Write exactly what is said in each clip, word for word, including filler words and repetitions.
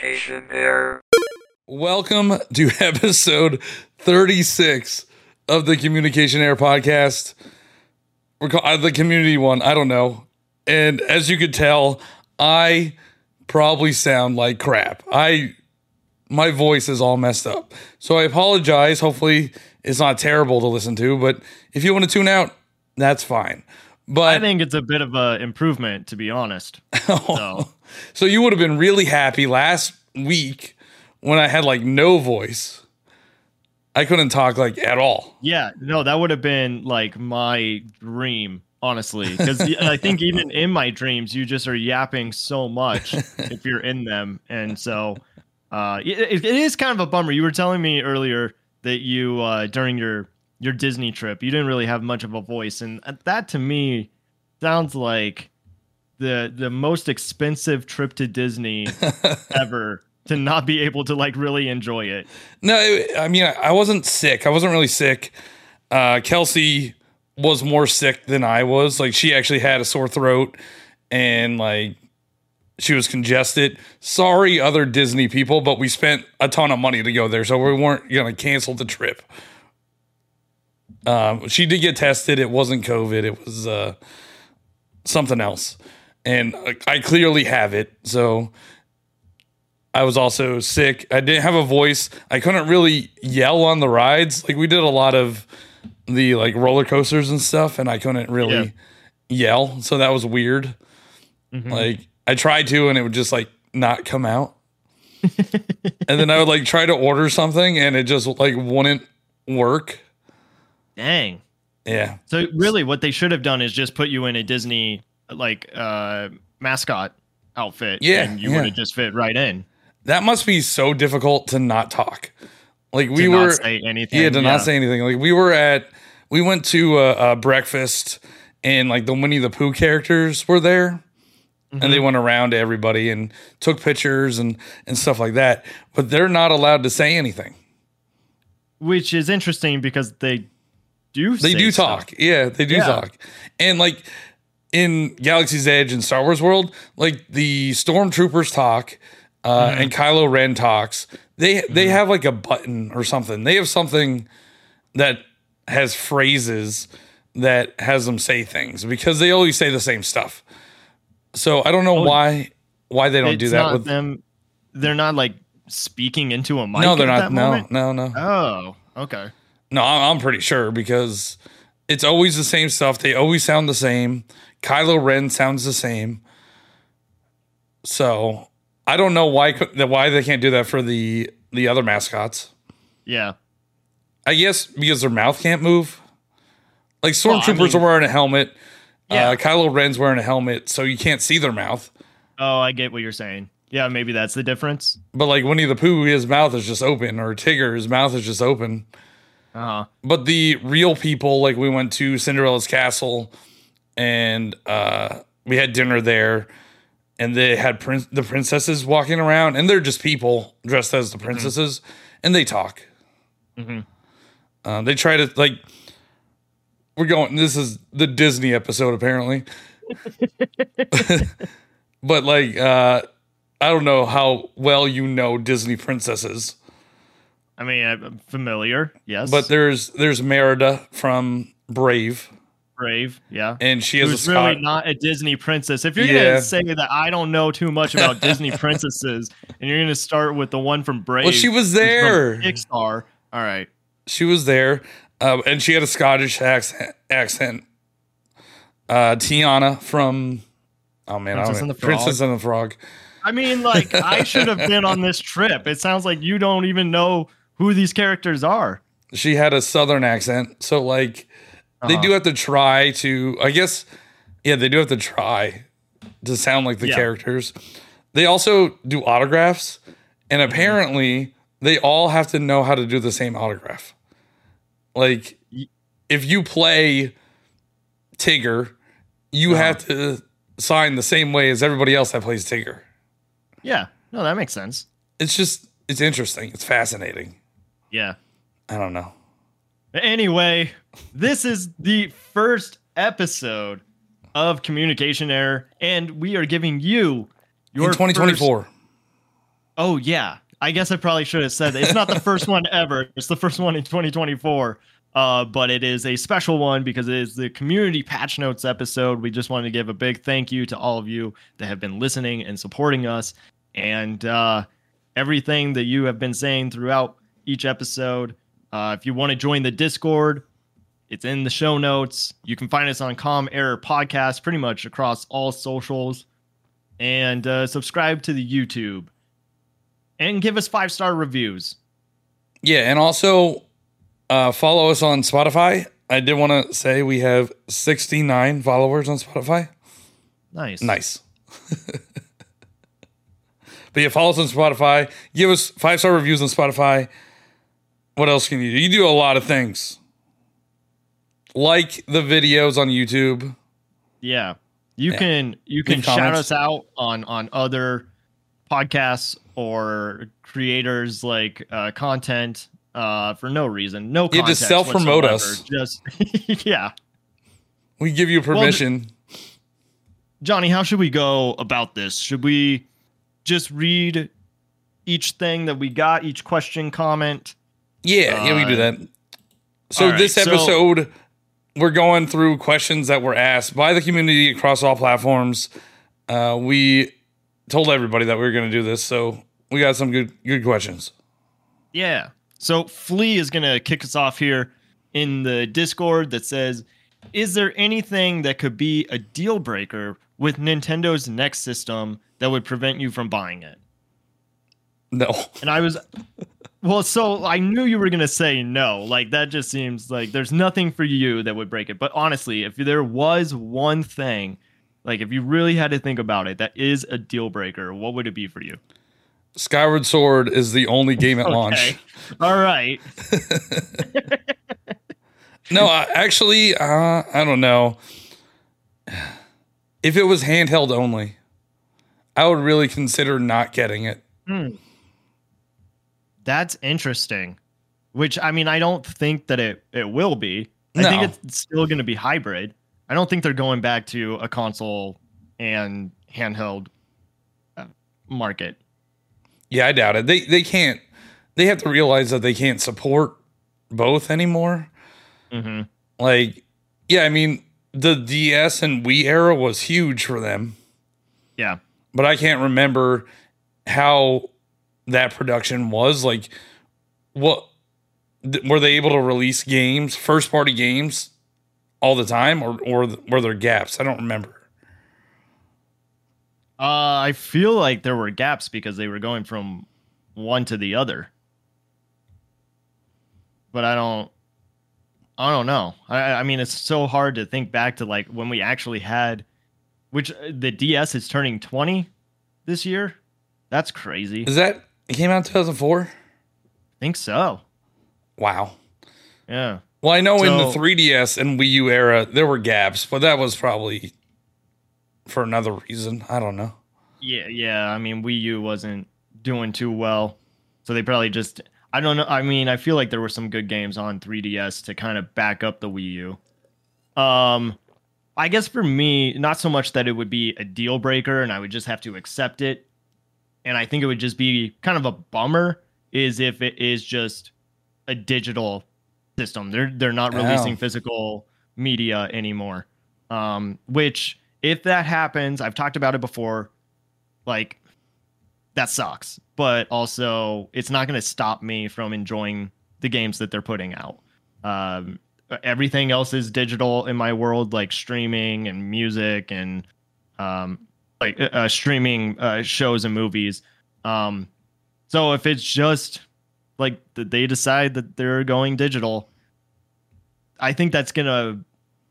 Communication error. Welcome to episode thirty-six of the Communication Error Podcast. We're called the community one. I don't know. And as you could tell, I probably sound like crap. I my voice is all messed up. So I apologize. Hopefully it's not terrible to listen to, but if you want to tune out, that's fine. But I think it's a bit of an improvement, to be honest. So. So you would have been really happy last week when I had like no voice. I couldn't talk like at all. Yeah, no, that would have been like my dream, honestly. Because I think even in my dreams, you just are yapping so much if you're in them. And so uh, it, it is kind of a bummer. You were telling me earlier that you uh, during your your Disney trip, you didn't really have much of a voice. And that to me sounds like the the most expensive trip to Disney ever. To not be able to like really enjoy it. No, it, I mean, I, I wasn't sick. I wasn't really sick. Uh, Kelsey was more sick than I was. Like, she actually had a sore throat and like she was congested. Sorry, other Disney people, but we spent a ton of money to go there, so we weren't going to cancel the trip. Um, she did get tested. It wasn't COVID. It was uh, something else. And uh, I clearly have it. So I was also sick. I didn't have a voice. I couldn't really yell on the rides. Like, we did a lot of the like roller coasters and stuff, and I couldn't really yeah. yell. So that was weird. Mm-hmm. Like, I tried to, and it would just like not come out. And then I would like try to order something, and it just like wouldn't work. Dang. Yeah. So really, what they should have done is just put you in a Disney like uh, mascot outfit. Yeah, and you yeah. would have just fit right in. That must be so difficult to not talk. Like, we to were, not say anything. Yeah, to yeah. not say anything. Like, we were at, we went to a, a breakfast, and like the Winnie the Pooh characters were there, mm-hmm. and they went around to everybody and took pictures and, and stuff like that. But they're not allowed to say anything, which is interesting because they do. They say do talk. Stuff. Yeah, they do yeah. talk, and like in Galaxy's Edge and Star Wars World, like the stormtroopers talk. Uh, mm-hmm. And Kylo Ren talks. They they mm-hmm. have like a button or something. They have something that has phrases that has them say things because they always say the same stuff. So I don't know oh, why why they don't do that with them. They're not like speaking into a mic. No, they're not. No, no, no. Oh, okay. No, I'm pretty sure because it's always the same stuff. They always sound the same. Kylo Ren sounds the same. So I don't know why why they can't do that for the, the other mascots. Yeah. I guess because their mouth can't move. Like, stormtroopers well, I mean, are wearing a helmet. Yeah. Uh, Kylo Ren's wearing a helmet, so you can't see their mouth. Oh, I get what you're saying. Yeah, maybe that's the difference. But like Winnie the Pooh, his mouth is just open. Or Tigger, his mouth is just open. Uh-huh. But the real people, like we went to Cinderella's castle, and uh, we had dinner there. And they had prin- the princesses walking around, and they're just people dressed as the princesses, mm-hmm. and they talk. Mm-hmm. Uh, they try to, like, we're going, this is the Disney episode, apparently. But, like, uh, I don't know how well you know Disney princesses. I mean, I'm familiar, yes. But there's there's Merida from Brave. Brave, yeah, and she is a Scot- really not a Disney princess. If you're yeah. gonna say that I don't know too much about Disney princesses, and you're gonna start with the one from Brave, well, she was there. Pixar, all right, she was there, uh, and she had a Scottish accent. accent. Uh, Tiana from oh man, Princess, I don't know, and the Princess and the Frog. I mean, like, I should have been on this trip. It sounds like you don't even know who these characters are. She had a Southern accent, so like. They do have to try to, I guess, yeah, they do have to try to sound like the yeah. characters. They also do autographs, and apparently they all have to know how to do the same autograph. Like, if you play Tigger, you uh-huh. have to sign the same way as everybody else that plays Tigger. Yeah, no, that makes sense. It's just, it's interesting. It's fascinating. Yeah. I don't know. Anyway, this is the first episode of Communication Error, and we are giving you your in twenty twenty-four. First, Oh, yeah. I guess I probably should have said that. It's not the first one ever. It's the first one in twenty twenty-four. Uh, but it is a special one because it is the community patch notes episode. We just wanted to give a big thank you to all of you that have been listening and supporting us. And uh, everything that you have been saying throughout each episode. Uh, if you want to join the Discord, it's in the show notes. You can find us on ComError Podcast pretty much across all socials. And uh, subscribe to the YouTube. And give us five-star reviews. Yeah, and also... Uh, follow us on Spotify. I did want to say we have sixty-nine followers on Spotify. Nice. Nice. But yeah, follow us on Spotify. Give us five-star reviews on Spotify. What else can you do? You do a lot of things. Like the videos on YouTube. Yeah. You yeah. can you can Leave shout comments. us out on, on other podcasts or creators like uh, content. Uh, for no reason, no context. Yeah, just self promote us. Just yeah, we give you permission. Well, Johnny, how should we go about this? Should we just read each thing that we got, each question, comment? Yeah, uh, yeah, we do that. So right, this episode, so, we're going through questions that were asked by the community across all platforms. Uh, we told everybody that we were going to do this, so we got some good good questions. Yeah. So Flea is going to kick us off here in the Discord that says, is there anything that could be a deal breaker with Nintendo's next system that would prevent you from buying it? No. And I was, well, so I knew you were going to say no. Like, that just seems like there's nothing for you that would break it. But honestly, if there was one thing, like if you really had to think about it, that is a deal breaker, what would it be for you? Skyward Sword is the only game at okay. launch. All right. No, I, actually, uh, I don't know. If it was handheld only, I would really consider not getting it. Mm. That's interesting. Which, I mean, I don't think that it, it will be. I no. think it's still going to be hybrid. I don't think they're going back to a console and handheld market. Yeah, I doubt it. They they can't. They have to realize that they can't support both anymore. Mm-hmm. Like, yeah, I mean, the D S and Wii era was huge for them. Yeah. But I can't remember how that production was. Like, what th- were they able to release games, first-party games, all the time, or, or th- were there gaps? I don't remember. Uh, I feel like there were gaps because they were going from one to the other. But I don't, I don't know. I, I mean, it's so hard to think back to like when we actually had, which the D S is turning twenty this year. That's crazy. Is that, it came out in two thousand four? I think so. Wow. Yeah. Well, I know so, in the three D S and Wii U era, there were gaps, but that was probably... for another reason. I don't know. Yeah, yeah. I mean, Wii U wasn't doing too well. So they probably just... I don't know. I mean, I feel like there were some good games on three D S to kind of back up the Wii U. Um, I guess for me, not so much that it would be a deal breaker and I would just have to accept it. And I think it would just be kind of a bummer is if it is just a digital system. They're, they're not releasing oh. physical media anymore. Um, which... if that happens, I've talked about it before, like, that sucks. But also, it's not going to stop me from enjoying the games that they're putting out. Um, everything else is digital in my world, like streaming and music and um, like uh, streaming uh, shows and movies. Um, so if it's just like that they decide that they're going digital, I think that's going to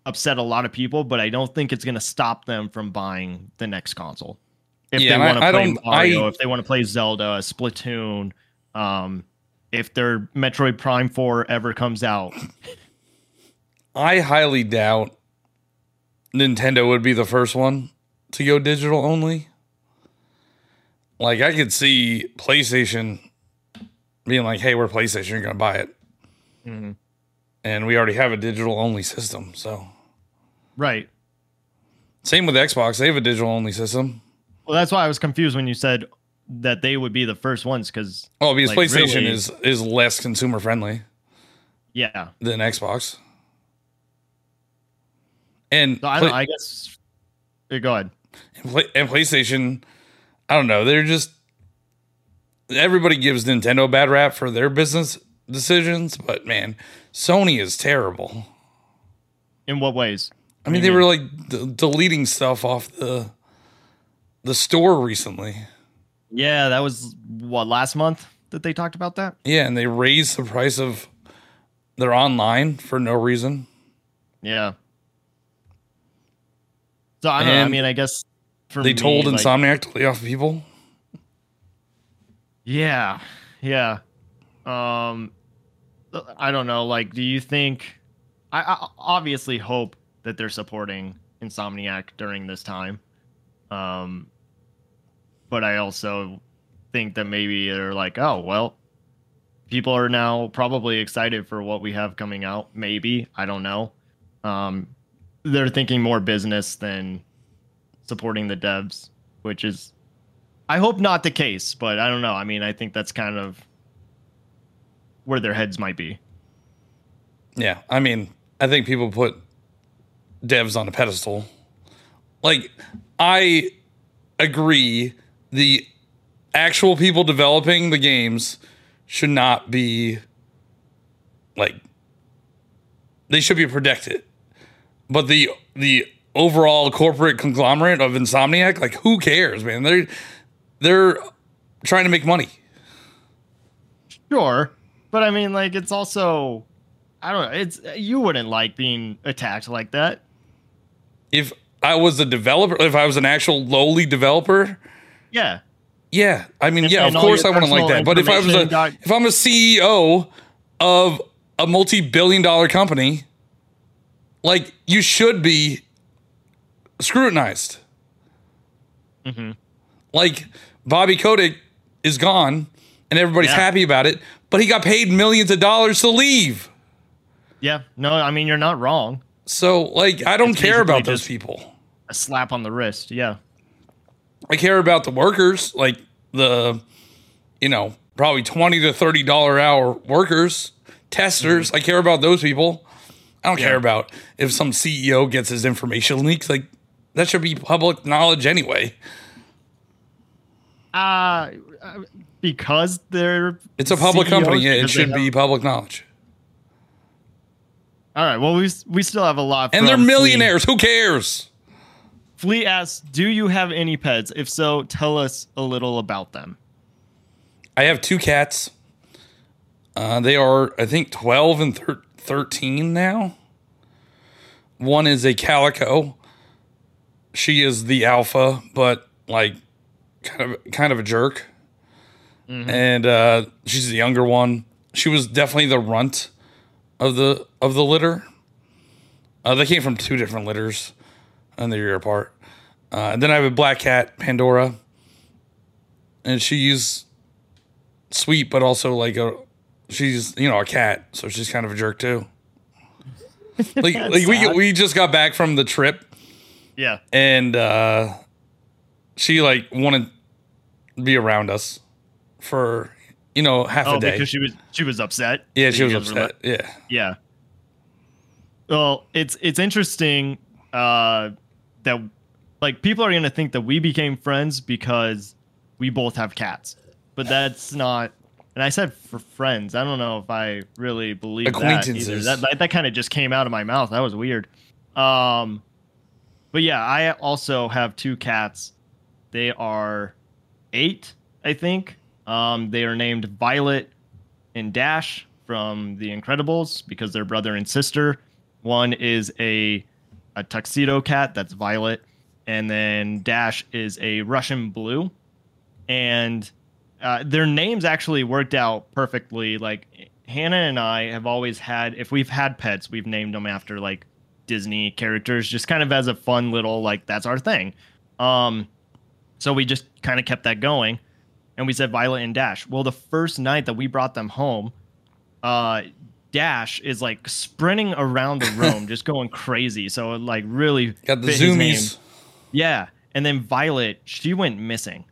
upset a lot of people, but I don't think it's going to stop them from buying the next console. If yeah, they want to play Mario, I, if they want to play Zelda, Splatoon, um, if their Metroid Prime four ever comes out. I highly doubt Nintendo would be the first one to go digital only. Like, I could see PlayStation being like, hey, we're PlayStation, you're going to buy it. Mm-hmm. And we already have a digital-only system, so... Right. Same with Xbox. They have a digital-only system. Well, that's why I was confused when you said that they would be the first ones because oh, because like, PlayStation really, is is less consumer friendly, yeah, than Xbox. And so I, don't play, know, I guess go ahead. And, play, and PlayStation, I don't know. They're just everybody gives Nintendo a bad rap for their business decisions, but man, Sony is terrible. In what ways? I mean, they mean? were like d- deleting stuff off the the store recently. Yeah, that was what last month that they talked about that. Yeah, and they raised the price of their online for no reason. Yeah. So I don't and know. I mean, I guess for they me, told like, Insomniac to lay off people. Yeah, yeah. Um, I don't know. Like, do you think? I, I obviously hope that they're supporting Insomniac during this time. Um, but I also think that maybe they're like, oh, well, people are now probably excited for what we have coming out. Maybe. I don't know. Um, they're thinking more business than supporting the devs, which is, I hope not the case, but I don't know. I mean, I think that's kind of where their heads might be. Yeah. I mean, I think people put devs on a pedestal. Like, I agree the actual people developing the games should not be, like, they should be protected. But the the overall corporate conglomerate of Insomniac, like, who cares, man? They're, they're trying to make money. Sure. But, I mean, like, it's also, I don't know, it's, you wouldn't like being attacked like that. If I was a developer, if I was an actual lowly developer, yeah, yeah. I mean, and yeah, and of course I wouldn't like that. But if I was a, doc- if I'm a C E O of a multi-billion-dollar company, like you should be scrutinized. Mm-hmm. Like Bobby Kotick is gone, and everybody's yeah. happy about it, but he got paid millions of dollars to leave. Yeah, no, I mean you're not wrong. So, like, I don't it's care about those people. A slap on the wrist, yeah. I care about the workers, like the, you know, probably twenty to thirty dollars hour workers, testers. Mm-hmm. I care about those people. I don't yeah. care about if some C E O gets his information leaked. Like, that should be public knowledge anyway. Uh, because they're It's a public C E Os company. Yeah, it should have- be public knowledge. All right, well, we we still have a lot. And they're millionaires. Flea. Who cares? Flea asks, do you have any pets? If so, tell us a little about them. I have two cats. Uh, they are, I think, twelve and thirteen now. One is a calico. She is the alpha, but, like, kind of, kind of a jerk. Mm-hmm. And uh, she's the younger one. She was definitely the runt of the of the litter. Uh, they came from two different litters and they're a year apart. Uh, and then I have a black cat, Pandora. And she's sweet, but also like a, she's, you know, a cat. So she's kind of a jerk too. Like, like we, we just got back from the trip. Yeah. And uh, she like wanted to be around us for, you know, half oh, a day. Because she was she was upset. Yeah, she was upset. Like, yeah. Yeah. Well, it's it's interesting uh, that like people are going to think that we became friends because we both have cats, but that's not. And I said for friends, I don't know if I really believe acquaintances. That either. That that kind of just came out of my mouth. That was weird. Um, but yeah, I also have two cats. They are eight, I think. Um, they are named Violet and Dash from The Incredibles because they're brother and sister. One is a a tuxedo cat, that's Violet, and then Dash is a Russian blue. And uh, their names actually worked out perfectly. Like Hannah and I have always had, if we've had pets, we've named them after like Disney characters, just kind of as a fun little like that's our thing. Um, so we just kind of kept that going. And we said Violet and Dash. Well, the first night that we brought them home, uh, Dash is like sprinting around the room, just going crazy. So it like really got the zoomies. Yeah. And then Violet, she went missing.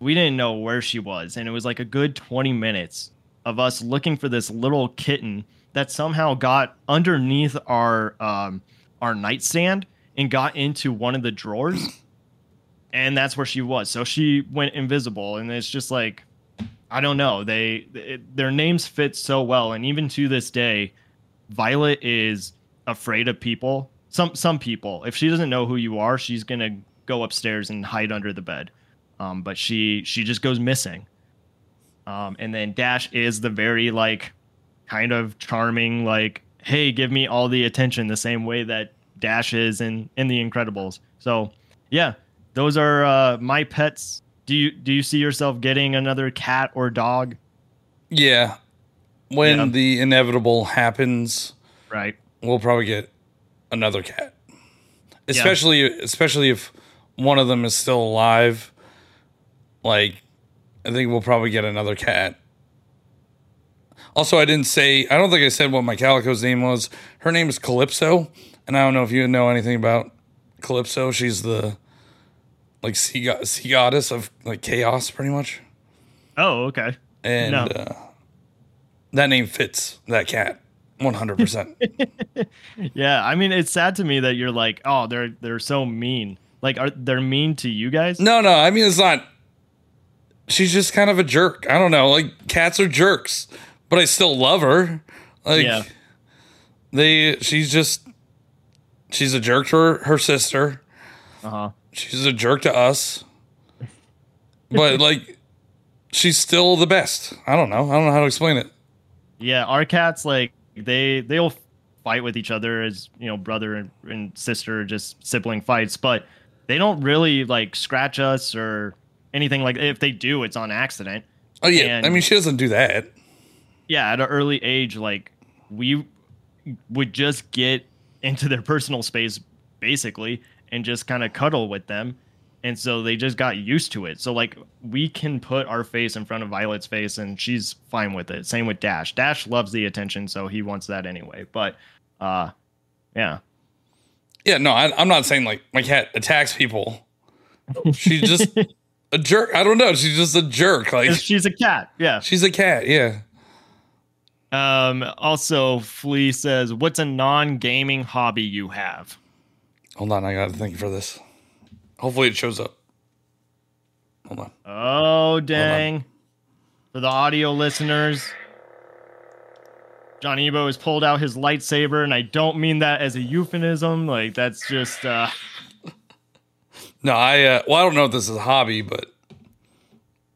we didn't know where she was. And it was like a good twenty minutes of us looking for this little kitten that somehow got underneath our um, our nightstand and got into one of the drawers. And that's where she was. So she went invisible. And it's just like, I don't know. They it, their names fit so well. And even to this day, Violet is afraid of people. Some some people, if she doesn't know who you are, she's going to go upstairs and hide under the bed. Um, but she she just goes missing. Um, and then Dash is the very, like, kind of charming, like, hey, give me all the attention, the same way that Dash is in, in The Incredibles. So, yeah, those are uh, my pets. Do you do you see yourself getting another cat or dog? Yeah. When yeah. the inevitable happens, right, we'll probably get another cat. Especially yeah. especially if one of them is still alive. Like, I think we'll probably get another cat. Also, I didn't say, I don't think I said what my Calico's name was. Her name is Calypso, and I don't know if you know anything about Calypso. She's the, like, sea, go- sea goddess of, like, chaos, pretty much. Oh, okay. And no. uh, that name fits that cat one hundred percent. Yeah, I mean, it's sad to me that you're like, oh, they're they're so mean. Like, are they're mean to you guys? No, no, I mean, it's not. She's just kind of a jerk. I don't know. Like, cats are jerks, but I still love her. Like, yeah. they, she's just, she's a jerk to her, her sister. Uh-huh. She's a jerk to us, but like, she's still the best. I don't know. I don't know how to explain it. Yeah. Our cats, like they, they'll fight with each other as, you know, brother and, and sister, just sibling fights, but they don't really like scratch us or anything. Like, if they do, it's on accident. Oh yeah. And I mean, she doesn't do that. Yeah. At an early age, like, we would just get into their personal space basically and just kind of cuddle with them. And so they just got used to it. So like, we can put our face in front of Violet's face and she's fine with it. Same with Dash. Dash loves the attention. So he wants that anyway, but, uh, yeah. Yeah, no, I, I'm not saying like my cat attacks people. She's just a jerk. I don't know. She's just a jerk. Like, she's a cat. Yeah. She's a cat. Yeah. Um, also Flea says, what's a non-gaming hobby you have? Hold on, I gotta think for this. Hopefully it shows up. Hold on. Oh, dang. On. For the audio listeners, John Ebo has pulled out his lightsaber, and I don't mean that as a euphemism. Like, that's just... Uh... No, I... Uh, well, I don't know if this is a hobby, but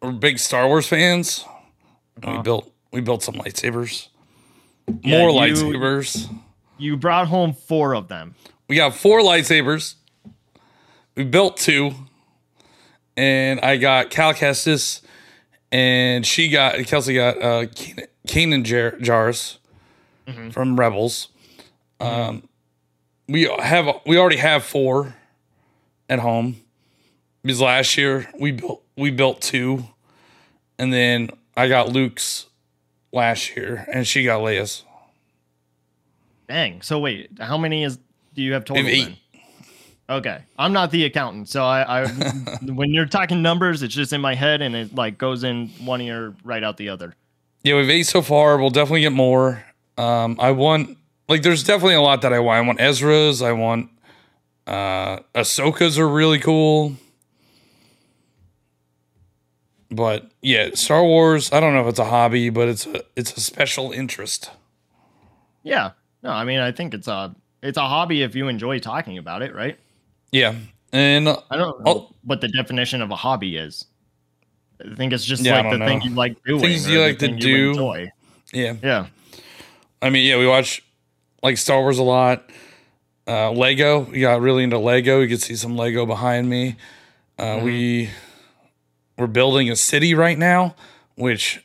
we're big Star Wars fans. Uh-huh. We built we built some lightsabers. Yeah, More you, lightsabers. You brought home four of them. We got four lightsabers. We built two. And I got Cal Kestis. And she got, Kelsey got uh, Kanan, Kanan Jarrus mm-hmm. from Rebels. Mm-hmm. Um, we have we already have four at home. Because last year we built, we built two. And then I got Luke's last year. And she got Leia's. Dang. So wait, how many is... Do you have total? Eight. Okay, I'm not the accountant, so I, I when you're talking numbers, it's just in my head, and it like goes in one ear right out the other. Yeah, we've eight so far. We'll definitely get more. Um, I want like there's definitely a lot that I want. I want Ezra's. I want uh, Ahsoka's are really cool. But yeah, Star Wars. I don't know if it's a hobby, but it's a, it's a special interest. Yeah. No, I mean I think it's a. It's a hobby if you enjoy talking about it, right? Yeah. And uh, I don't know I'll, what the definition of a hobby is. I think it's just yeah, like the know. thing you like doing. Things you like to do. You enjoy. Yeah. Yeah. I mean, yeah, we watch like Star Wars a lot. Uh, Lego. We got really into Lego. You can see some Lego behind me. Uh, mm-hmm. We, we're building a city right now, which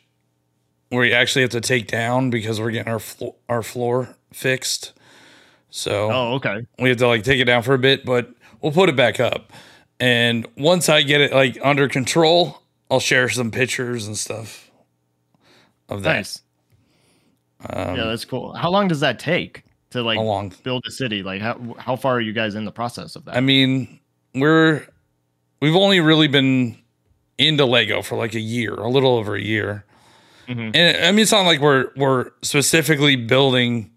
we actually have to take down because we're getting our, flo- our floor fixed. So oh, okay. we have to like take it down for a bit, but we'll put it back up. And once I get it like under control, I'll share some pictures and stuff of that. Nice. Um, yeah, that's cool. How long does that take to like long, build a city? Like how how far are you guys in the process of that? I mean, we're we've only really been into Lego for like a year, a little over a year. Mm-hmm. And I mean, it's not like we're we're specifically building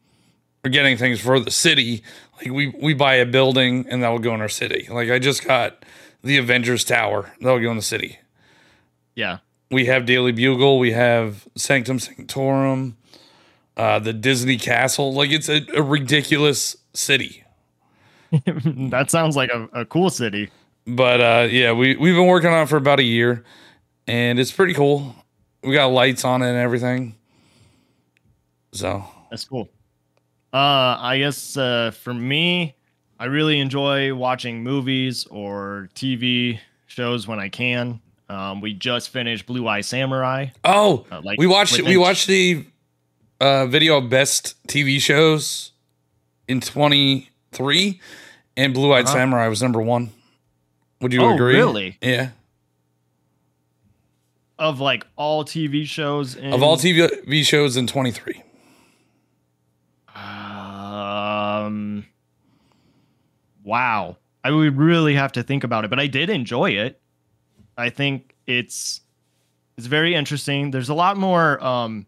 or getting things for the city. Like we we buy a building and that will go in our city. Like I just got the Avengers Tower, that will go in the city. Yeah, we have Daily Bugle, we have Sanctum Sanctorum, uh, the Disney Castle. Like it's a, a ridiculous city. That sounds like a, a cool city. But uh, yeah, we we've been working on it for about a year, and it's pretty cool. We got lights on it and everything. So that's cool. Uh, I guess uh, for me, I really enjoy watching movies or T V shows when I can. Um, we just finished Blue Eye Samurai. Oh, uh, like we watched within- we watched the uh, video of best T V shows in twenty-three, and Blue Eyed uh-huh. Samurai was number one. Would you oh, agree? Really? Yeah. Of like all T V shows in of all T V shows in twenty-three. Um. Wow, I would really have to think about it, but I did enjoy it. I think it's it's very interesting. There's a lot more um,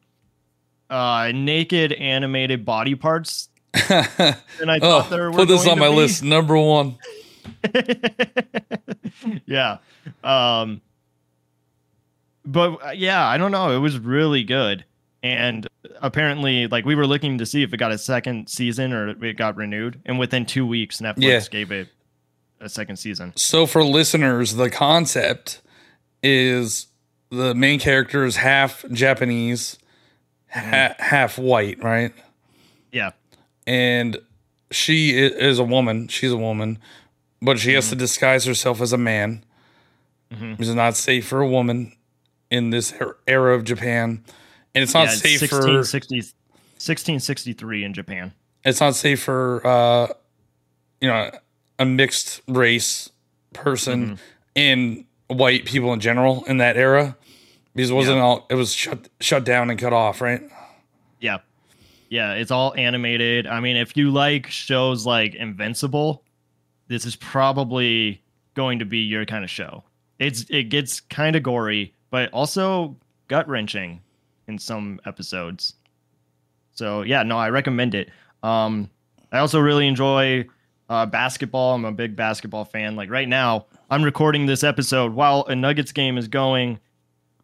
uh, naked animated body parts than I thought oh, there were. Put this going on my be. list, number one. Yeah. Um, but yeah, I don't know. It was really good. And apparently, like, we were looking to see if it got a second season or it got renewed. And within two weeks, Netflix yeah. gave it a second season. So for listeners, the concept is the main character is half Japanese, mm-hmm. ha- half white, right? Yeah. And she is a woman. She's a woman. But she has mm-hmm. to disguise herself as a man. Mm-hmm. Which is not safe for a woman in this era of Japan. And it's not yeah, safe for... sixteen sixty-three in Japan. It's not safe for, uh, you know, a mixed race person mm-hmm. and white people in general in that era. Because it wasn't yeah. all... It was shut shut down and cut off, right? Yeah. Yeah, it's all animated. I mean, if you like shows like Invincible... This is probably going to be your kind of show. It's it gets kind of gory, but also gut-wrenching in some episodes. So yeah, no, I recommend it. Um, I also really enjoy uh, basketball. I'm a big basketball fan. Like right now, I'm recording this episode while a Nuggets game is going,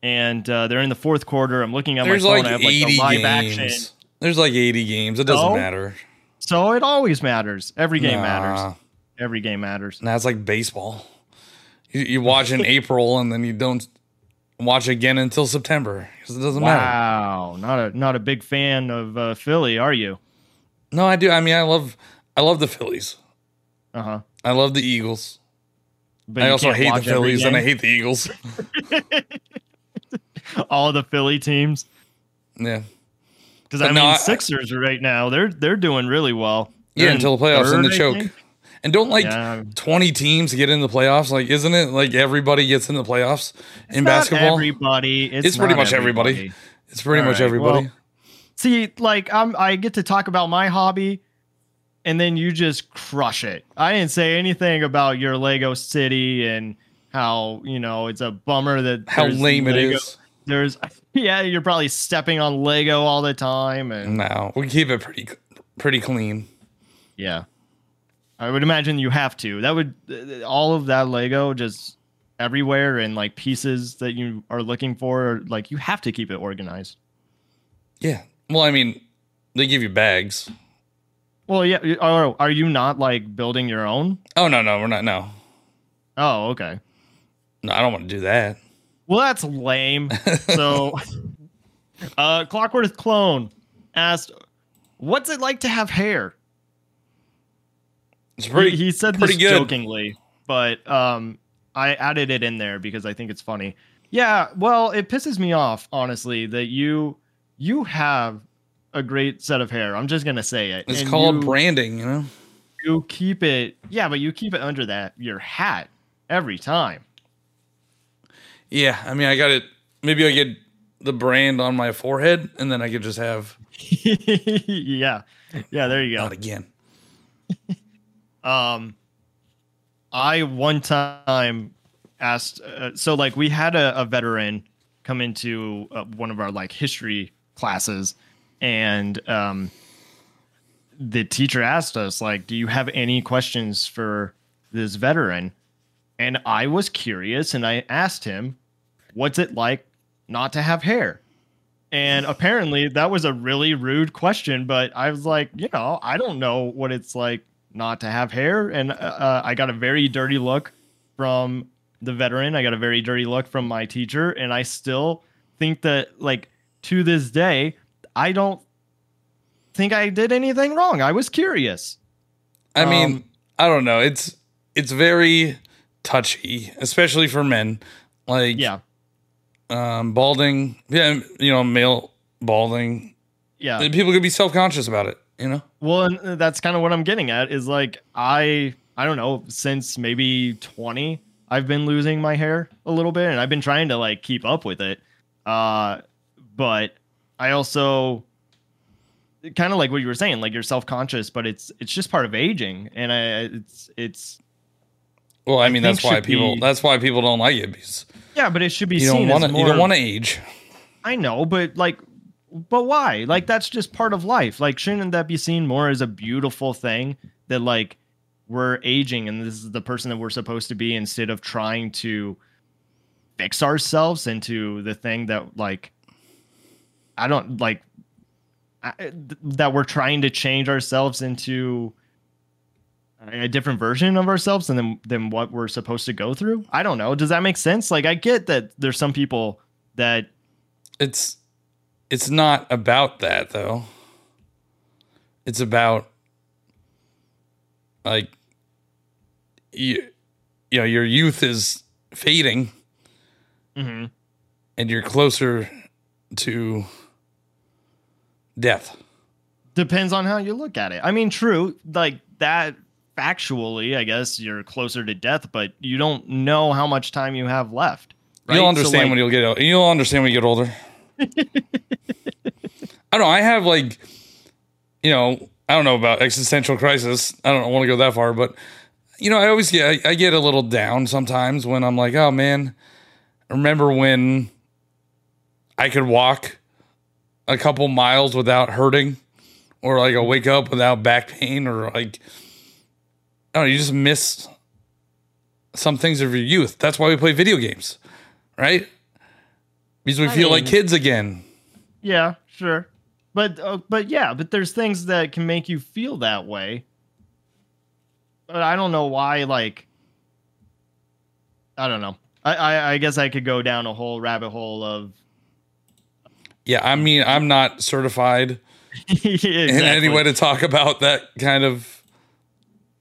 and uh, they're in the fourth quarter. I'm looking at There's my phone. Like I have like the live games. action. There's like eighty games. It doesn't so, matter. So it always matters. Every game nah. matters. Every game matters. And that's like baseball. You, you watch in April and then you don't watch again until September because it doesn't wow. matter. Wow, not a not a big fan of uh, Philly, are you? No, I do. I mean, I love I love the Phillies. Uh huh. I love the Eagles. But I also hate the Phillies and I hate the Eagles. All the Philly teams. Yeah. Because I mean, no, Sixers I, right now they're they're doing really well. They're yeah, until the playoffs and the choke. Think? And don't like yeah. twenty teams get in the playoffs. Like, isn't it like everybody gets in the playoffs it's in not basketball? Everybody, it's, it's pretty much everybody. everybody. It's pretty All much right. everybody. Well, see, like I'm, I get to talk about my hobby, and then you just crush it. I didn't say anything about your Lego City and how you know it's a bummer that how lame Lego, it is. There's yeah, you're probably stepping on Lego all the time. And no, we keep it pretty, pretty clean. Yeah. I would imagine you have to. That would uh, all of that Lego just everywhere and like pieces that you are looking for. Like you have to keep it organized. Yeah. Well, I mean, they give you bags. Well, yeah. Are, are you not like building your own? Oh, no, no, we're not. No. Oh, okay. No, I don't want to do that. Well, that's lame. So uh, Clockworth Clone asked, what's it like to have hair? It's pretty, he, he said pretty this good. jokingly, but um, I added it in there because I think it's funny. Yeah, well, it pisses me off, honestly, that you you have a great set of hair. I'm just going to say it. It's and called you, branding, you know? You keep it. Yeah, but you keep it under that your hat every time. Yeah, I mean, I got it. Maybe I get the brand on my forehead, and then I could just have. yeah. Yeah, there you go. Not again. Um, I one time asked, uh, so like we had a, a veteran come into uh, one of our like history classes, and um, the teacher asked us, like, do you have any questions for this veteran? And I was curious, and I asked him, what's it like not to have hair? And apparently that was a really rude question, but I was like, you know, I don't know what it's like not to have hair. And uh, I got a very dirty look from the veteran. I got a very dirty look from my teacher. And I still think that, like, to this day, I don't think I did anything wrong. I was curious. I um, mean, I don't know. It's, it's very touchy, especially for men. Like, yeah. Um, balding, yeah, you know, male balding, yeah. People could be self-conscious about it, you know. Well, and that's kind of what I'm getting at. Is like I, I don't know, since maybe twenty, I've been losing my hair a little bit, and I've been trying to like keep up with it. Uh, but I also kind of like what you were saying, like you're self-conscious, but it's it's just part of aging, and I it's it's. Well, I mean, I that's why people be, that's why people don't like it. Because yeah, but it should be you seen don't wanna, as more... You don't want to age. I know, but like, but why? Like, that's just part of life. Like, shouldn't that be seen more as a beautiful thing that like we're aging and this is the person that we're supposed to be, instead of trying to fix ourselves into the thing that like, I don't like I, that we're trying to change ourselves into a different version of ourselves and then than what we're supposed to go through. I don't know. Does that make sense? Like, I get that there's some people that it's, it's not about that though. It's about like, you, you know, your youth is fading, mm-hmm. and you're closer to death. Depends on how you look at it. I mean, true. Like that, factually, I guess you're closer to death, but you don't know how much time you have left. Right? You'll understand so, like, when you'll get o- you'll understand when you get older. I don't know. I have like, you know, I don't know about existential crisis. I don't want to go that far, but you know, I always get, I, I get a little down sometimes when I'm like, oh man, I remember when I could walk a couple miles without hurting, or like I wake up without back pain, or like, I don't know, you just miss some things of your youth. That's why we play video games, right? Because we I feel mean, like kids again. Yeah, sure. But uh, but yeah, but there's things that can make you feel that way. But I don't know why, like, I don't know. I, I, I guess I could go down a whole rabbit hole of. Yeah, I mean, I'm not certified exactly. in any way to talk about that kind of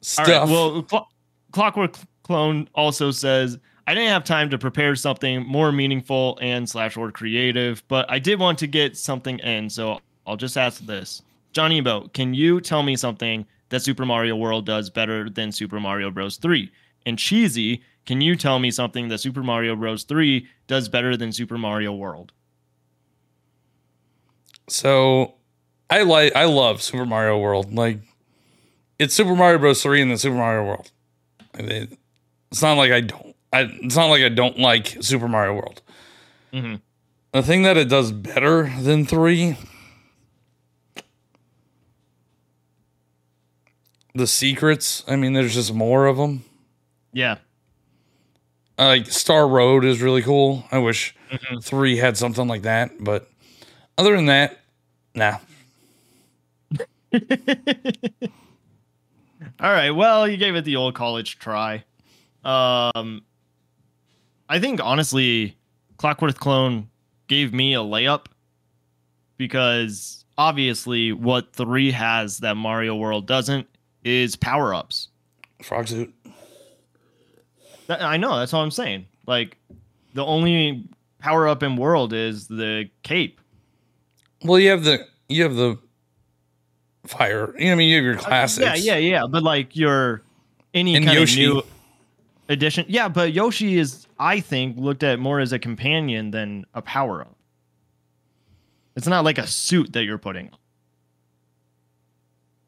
stuff. All right, well, Cl- Clockwork Clone also says, I didn't have time to prepare something more meaningful and slash or creative, but I did want to get something in, so I'll just ask this. Johnny Bo, can you tell me something that Super Mario World does better than Super Mario Bros. three? And Cheesy, can you tell me something that Super Mario Bros. three does better than Super Mario World? So, I like, I love Super Mario World. Like, it's Super Mario Bros. three and the Super Mario World. It's not like I don't. I, it's not like I don't like Super Mario World. Mm-hmm. The thing that it does better than three, the secrets. I mean, there's just more of them. Yeah. Like uh, Star Road is really cool. I wish mm-hmm. three had something like that, but other than that, nah. All right. Well, you gave it the old college try. Um, I think, honestly, Clockwork Clone gave me a layup because obviously what three has that Mario World doesn't is power-ups. Frog suit. That, I know. That's all I'm saying. Like, the only power-up in World is the cape. Well, you have the you have the... fire. You know, I mean, you have your classics. Uh, yeah, yeah, yeah. But like your any and kind Yoshi. Of new addition. Yeah, but Yoshi is, I think, looked at more as a companion than a power up. It's not like a suit that you're putting on.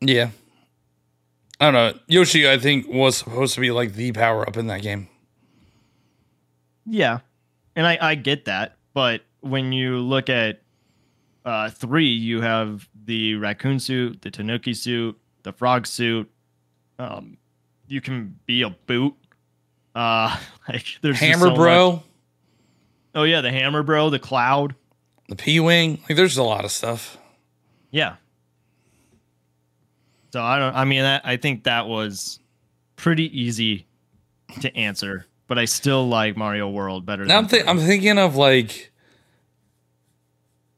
Yeah. I don't know. Yoshi, I think, was supposed to be like the power up in that game. Yeah, and I, I get that. But when you look at uh, three, you have the raccoon suit, the tanuki suit, the frog suit. Um, you can be a boot. Uh, like there's hammer so bro. Much. Oh yeah, the hammer bro, the cloud, the P-wing. Like there's a lot of stuff. Yeah. So I don't. I mean, I, I think that was pretty easy to answer, but I still like Mario World better. Now than I'm, th- I'm thinking of like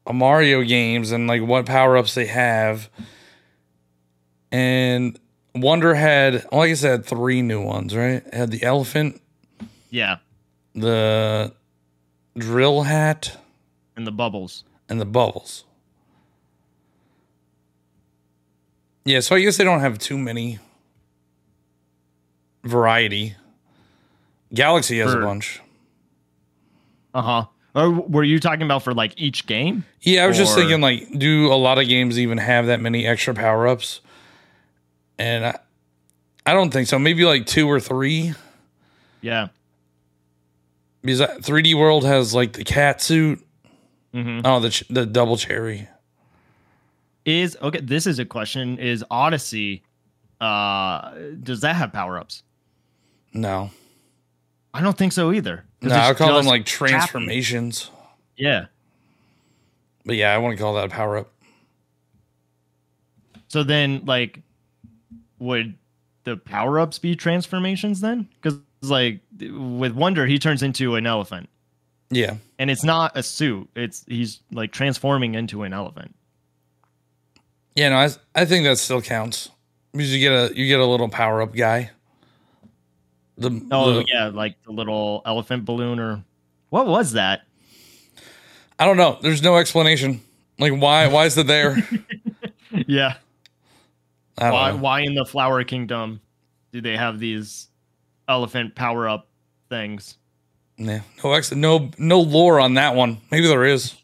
a Mario games and like what power ups they have, and Wonder had, like I said, three new ones. Right? It had the elephant, yeah, the drill hat, and the bubbles, and the bubbles. Yeah, so I guess they don't have too many variety. Galaxy has for, a bunch. Uh-huh. Or were you talking about for, like, each game? Yeah, I was or? just thinking, like, do a lot of games even have that many extra power-ups? And I, I don't think so. Maybe, like, two or three. Yeah. Because three D World has, like, the cat suit. Mm-hmm. Oh, the, the double cherry. Is okay, this is a question. Is Odyssey uh does that have power-ups? No. I don't think so either. No, I call them like transformations. Happen. Yeah. But yeah, I wouldn't call that a power-up. So then like would the power-ups be transformations then? Because like with Wonder, he turns into an elephant. Yeah. And it's not a suit. It's he's like transforming into an elephant. Yeah, no, I I think that still counts because you get a you get a little power up guy. The, oh the, yeah, like the little elephant balloon or what was that? I don't know. There's no explanation. Like why why is it there? Yeah. I don't why know. Why in the Flower Kingdom do they have these elephant power up things? Yeah, no ex no no lore on that one. Maybe there is.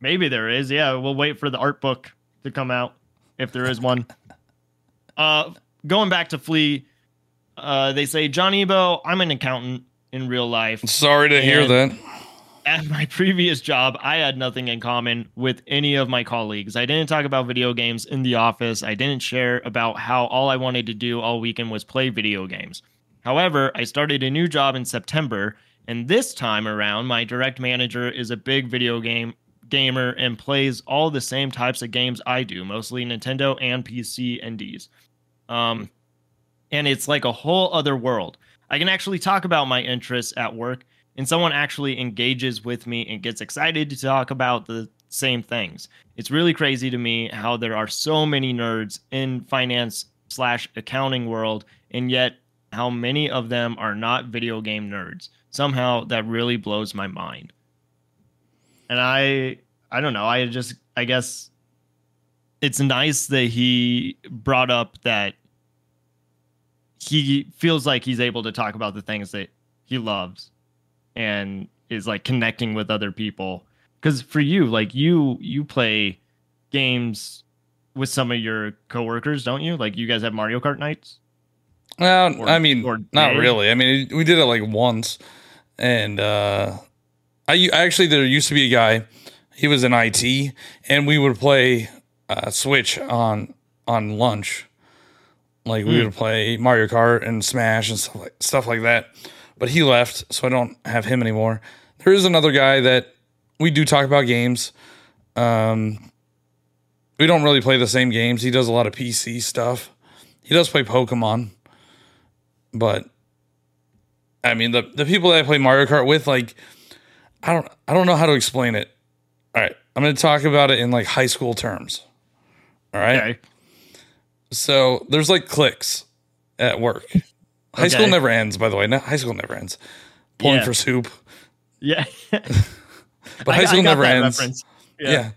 Maybe there is. Yeah, we'll wait for the art book to come out. If there is one. Uh, going back to Flea, uh, they say, John Ebo, I'm an accountant in real life. Sorry to and hear that. At my previous job, I had nothing in common with any of my colleagues. I didn't talk about video games in the office. I didn't share about how all I wanted to do all weekend was play video games. However, I started a new job in September, and this time around, my direct manager is a big video game gamer and plays all the same types of games I do, mostly Nintendo and P C and D's. Um, and it's like a whole other world. I can actually talk about my interests at work, and someone actually engages with me and gets excited to talk about the same things. It's really crazy to me how there are so many nerds in finance slash accounting world, and yet how many of them are not video game nerds. Somehow that really blows my mind. And I, I don't know. I just, I guess it's nice that he brought up that he feels like he's able to talk about the things that he loves and is like connecting with other people. Because for you, like you, you play games with some of your coworkers, don't you? Like you guys have Mario Kart nights? Well, or, I mean, not really. I mean, we did it like once and, uh, I actually, there used to be a guy, he was in I T, and we would play uh, Switch on on lunch. Like, we mm. would play Mario Kart and Smash and stuff like, stuff like that. But he left, so I don't have him anymore. There is another guy that we do talk about games. Um, we don't really play the same games. He does a lot of P C stuff. He does play Pokemon. But, I mean, the, the people that I play Mario Kart with, like... I don't I don't know how to explain it. All right. I'm going to talk about it in like high school terms. All right. Okay. So there's like cliques at work. High okay. school never ends, by the way. No, high school never ends. Pulling yeah. for soup. Yeah. But high school I, I never ends. Yeah. yeah.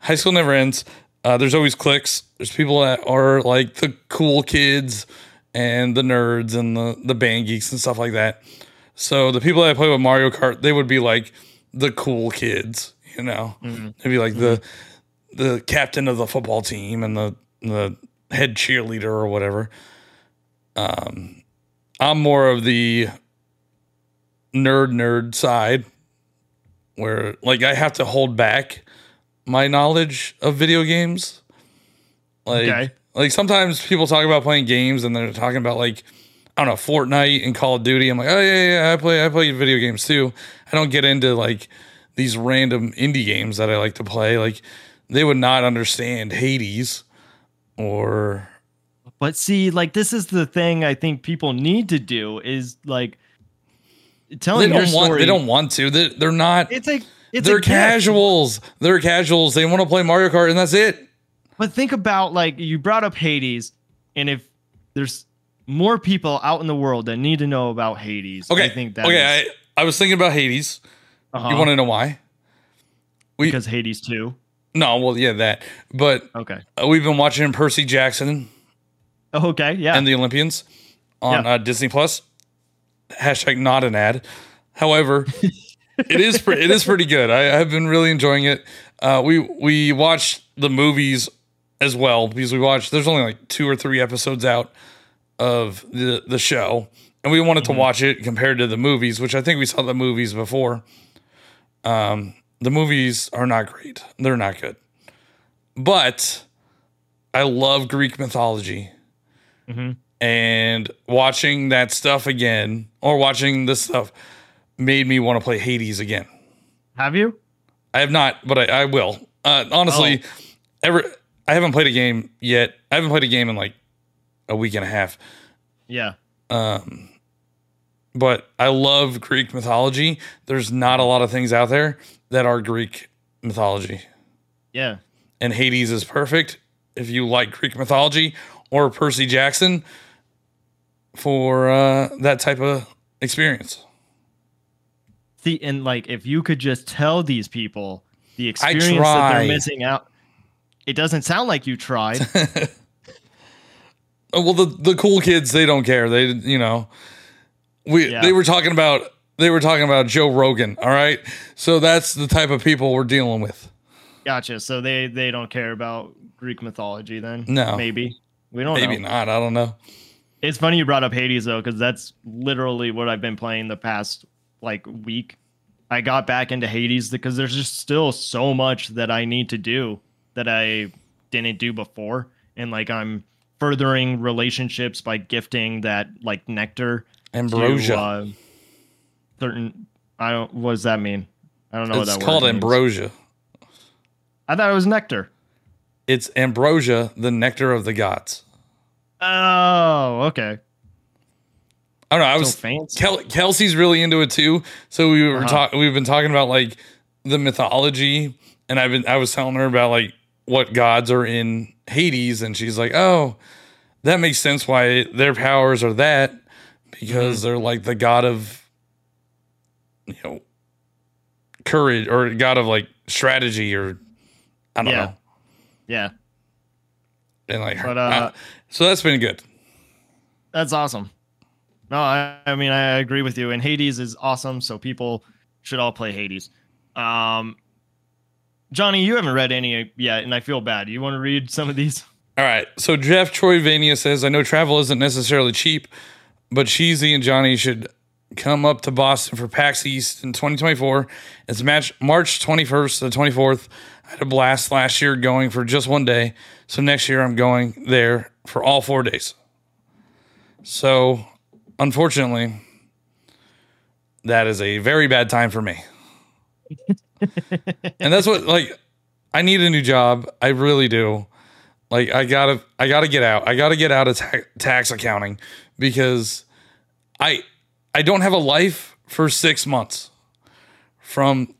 High school never ends. Uh, there's always cliques. There's people that are like the cool kids and the nerds and the, the band geeks and stuff like that. So the people that I play with Mario Kart, they would be like the cool kids, you know. Mm-hmm. They'd be like mm-hmm. the the captain of the football team and the the head cheerleader or whatever. Um, I'm more of the nerd nerd side where like I have to hold back my knowledge of video games. Like, okay. like sometimes people talk about playing games and they're talking about like, I don't know, Fortnite and Call of Duty. I'm like, oh yeah, yeah, I play, I play video games too. I don't get into like these random indie games that I like to play. Like they would not understand Hades or. But see, like this is the thing I think people need to do is like telling your story. Want, they don't want to. They, they're not. It's like it's they're casuals. Casual. They're casuals. They want to play Mario Kart and that's it. But think about like you brought up Hades, and if there's more people out in the world that need to know about Hades. Okay. I think that okay. Is, I, I was thinking about Hades. Uh-huh. You want to know why? We, because Hades two. No, well, yeah, that. But okay, uh, we've been watching Percy Jackson. Oh, okay, yeah. And the Olympians on yeah. uh, Disney Plus. Hashtag not an ad. However, it is pre- it is pretty good. I have been really enjoying it. Uh, we we watched the movies as well because we watched. There's only like two or three episodes out of the, the show, and we wanted mm-hmm. to watch it compared to the movies, which I think we saw the movies before. Um, the movies are not great; they're not good. But I love Greek mythology, mm-hmm. and watching that stuff again, or watching this stuff, made me want to play Hades again. Have you? I have not, but I, I will. Uh, honestly, oh. ever I haven't played a game yet. I haven't played a game in like. A week and a half. Yeah. Um, but I love Greek mythology. There's not a lot of things out there that are Greek mythology. Yeah. And Hades is perfect if you like Greek mythology or Percy Jackson for uh, that type of experience. See, and like if you could just tell these people the experience that they're missing out, it doesn't sound like you tried. Well, the, the cool kids, they don't care. They, you know, we yeah. they were talking about they were talking about Joe Rogan. All right, so that's the type of people we're dealing with. Gotcha. So they, they don't care about Greek mythology then. No, maybe we don't. Maybe know. not. I don't know. It's funny you brought up Hades though, because that's literally what I've been playing the past like week. I got back into Hades because there's just still so much that I need to do that I didn't do before, and like I'm. Furthering relationships by gifting that like nectar ambrosia to, uh, certain I don't what does that mean I don't know it's what that called word ambrosia means. I thought it was nectar. It's ambrosia, the nectar of the gods. Oh, okay. I don't know. I was so fancy. Kel- Kelsey's really into it too, so we were uh-huh. talking we've been talking about like the mythology, and I've been I was telling her about like what gods are in Hades, and she's like, oh, that makes sense why their powers are that, because mm-hmm. they're like the god of, you know, courage, or god of like strategy, or I don't yeah. know. Yeah. And like, but, uh, I, so that's been good. That's awesome. No, I, I mean, I agree with you, and Hades is awesome. So people should all play Hades. Um, Johnny, you haven't read any yet, and I feel bad. You want to read some of these? All right. So Jeff Troyvania says, I know travel isn't necessarily cheap, but Cheesy and Johnny should come up to Boston for PAX East in twenty twenty-four. It's match March twenty-first to the twenty-fourth. I had a blast last year going for just one day. So next year I'm going there for all four days. So unfortunately, that is a very bad time for me. And that's what, like, I need a new job. I really do. Like, I gotta, I gotta get out. I gotta get out of ta- tax accounting because I, I don't have a life for six months from,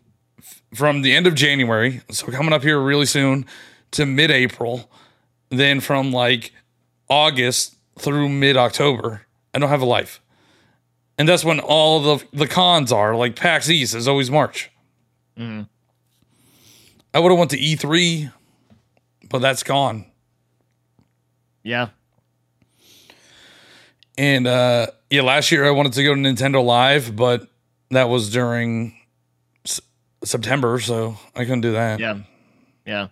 from the end of January. So coming up here really soon to mid-April, then from like August through mid-October, I don't have a life. And that's when all the, the cons are like PAX East is always March. Mm. I would have went to E three, but that's gone. Yeah. And uh, yeah, last year I wanted to go to Nintendo Live, but that was during S- September, so I couldn't do that. Yeah, yeah.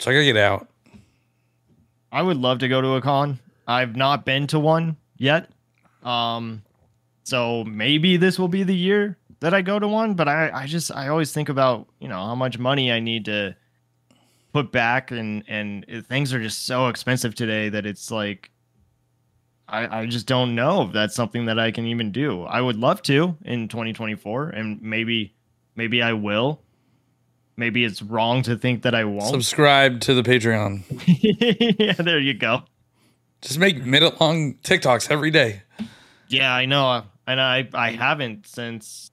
So I gotta get out. I would love to go to a con. I've not been to one yet. Um, So maybe this will be the year that I go to one. But I, I just I always think about, you know, how much money I need to put back. And, and things are just so expensive today that it's like I, I just don't know if that's something that I can even do. I would love to in twenty twenty-four, and maybe maybe I will. Maybe it's wrong to think that I won't. Subscribe to the Patreon. Yeah, there you go. Just make minute long TikToks every day. Yeah, I know. And I, I haven't since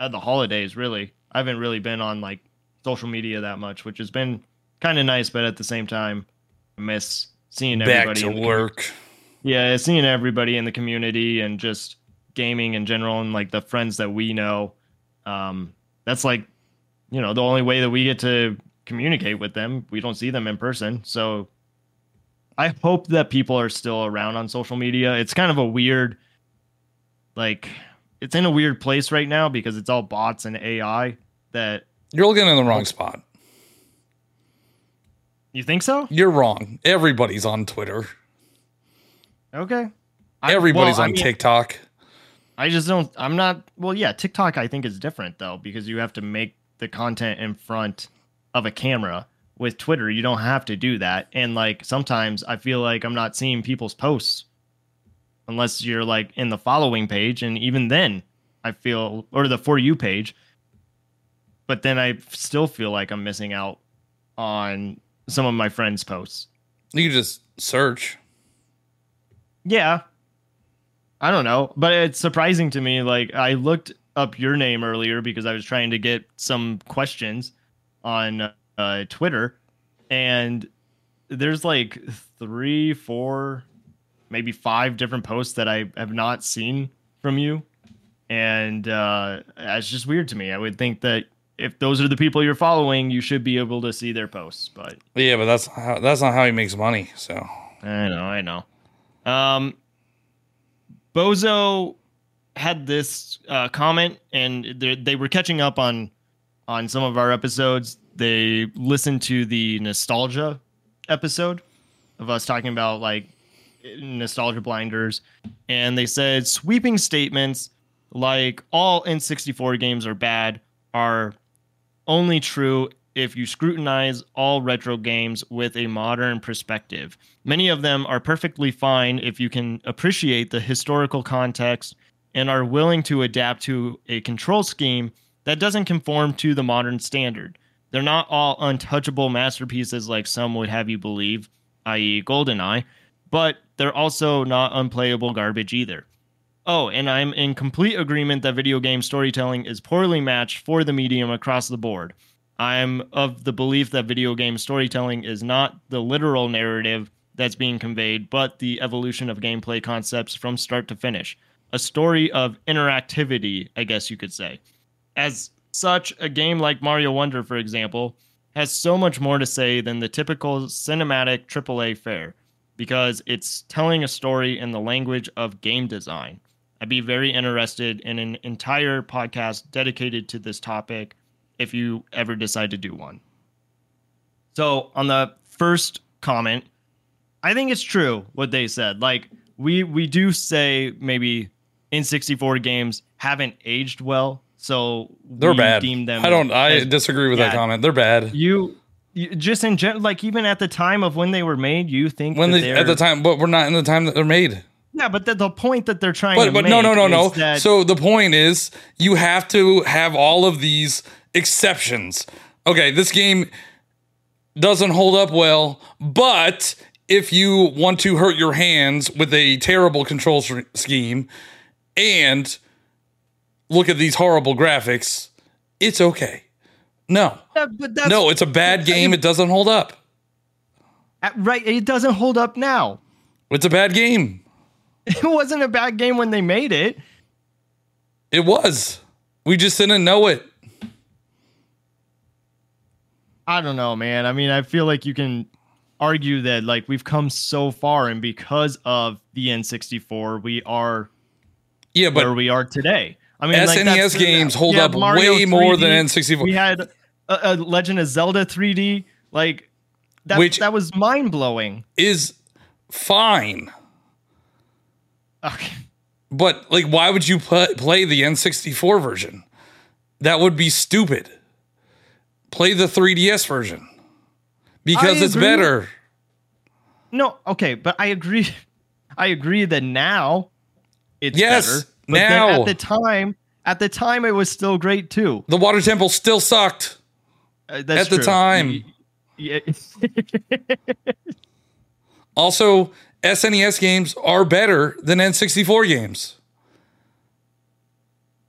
uh, the holidays, really. I haven't really been on like social media that much, which has been kind of nice. But at the same time, I miss seeing everybody. Back to work. Community. Yeah, seeing everybody in the community and just gaming in general and like the friends that we know. Um, that's like, you know, the only way that we get to communicate with them. We don't see them in person. So I hope that people are still around on social media. It's kind of a weird, like, it's in a weird place right now because it's all bots and A I that... You're looking in the wrong spot. You think so? You're wrong. Everybody's on Twitter. Okay. Everybody's I, well, on I mean, TikTok. I just don't, I'm not, well, yeah, TikTok I think is different though, because you have to make the content in front of a camera. With Twitter, you don't have to do that. And like, sometimes I feel like I'm not seeing people's posts unless you're like in the following page. And even then I feel, or the For You page, but then I still feel like I'm missing out on some of my friends' posts. You can just search. Yeah, I don't know, but it's surprising to me. Like, I looked up your name earlier because I was trying to get some questions on uh, Twitter, and there's like three, four, maybe five different posts that I have not seen from you. And uh, it's just weird to me. I would think that if those are the people you're following, you should be able to see their posts. But yeah, but that's how, that's not how he makes money. So I know, I know. Um, Bozo had this uh, comment, and they were catching up on on some of our episodes. They listened to the nostalgia episode of us talking about like nostalgia blinders, and they said sweeping statements like all N sixty-four games are bad are only true if you scrutinize all retro games with a modern perspective. Many of them are perfectly fine if you can appreciate the historical context and are willing to adapt to a control scheme that doesn't conform to the modern standard. They're not all untouchable masterpieces like some would have you believe, that is. GoldenEye, but they're also not unplayable garbage either. Oh, and I'm in complete agreement that video game storytelling is poorly matched for the medium across the board. I'm of the belief that video game storytelling is not the literal narrative that's being conveyed, but the evolution of gameplay concepts from start to finish. A story of interactivity, I guess you could say. As such, a game like Mario Wonder, for example, has so much more to say than the typical cinematic triple A fare, because it's telling a story in the language of game design. I'd be very interested in an entire podcast dedicated to this topic, if you ever decide to do one. So on the first comment, I think it's true what they said. Like we, we do say maybe N sixty-four games haven't aged well. So they're we bad. Deem them I don't, as, I disagree with yeah, that comment. They're bad. You, you just in general, like even at the time of when they were made, you think when that they, at the time, but we're not in the time that they're made. Yeah, but the, the point that they're trying but, to but make. But no, no, no, no. So the point is you have to have all of these exceptions. Okay, this game doesn't hold up well, but if you want to hurt your hands with a terrible control sh- scheme and look at these horrible graphics, it's okay. No. Yeah, but that's, no, it's a bad game. It doesn't hold up. Right, it doesn't hold up now. It's a bad game. It wasn't a bad game when they made it. It was. We just didn't know it. I don't know, man. I mean, I feel like you can argue that like we've come so far, and because of the N sixty-four, we are yeah, but where we are today. I mean, S N E S like, games hold up Mario way more three D, than N sixty-four. We had a, a Legend of Zelda three D, like that. Which that was mind blowing. Is fine. Okay. But like, why would you pl- play the N sixty-four version? That would be stupid. Play the three D S version because it's better. No, okay, but I agree. I agree that now it's yes, better. But now then at the time, at the time it was still great too. The Water Temple still sucked. Uh, that's at true. the time. Yeah. Also, S N E S games are better than N sixty-four games.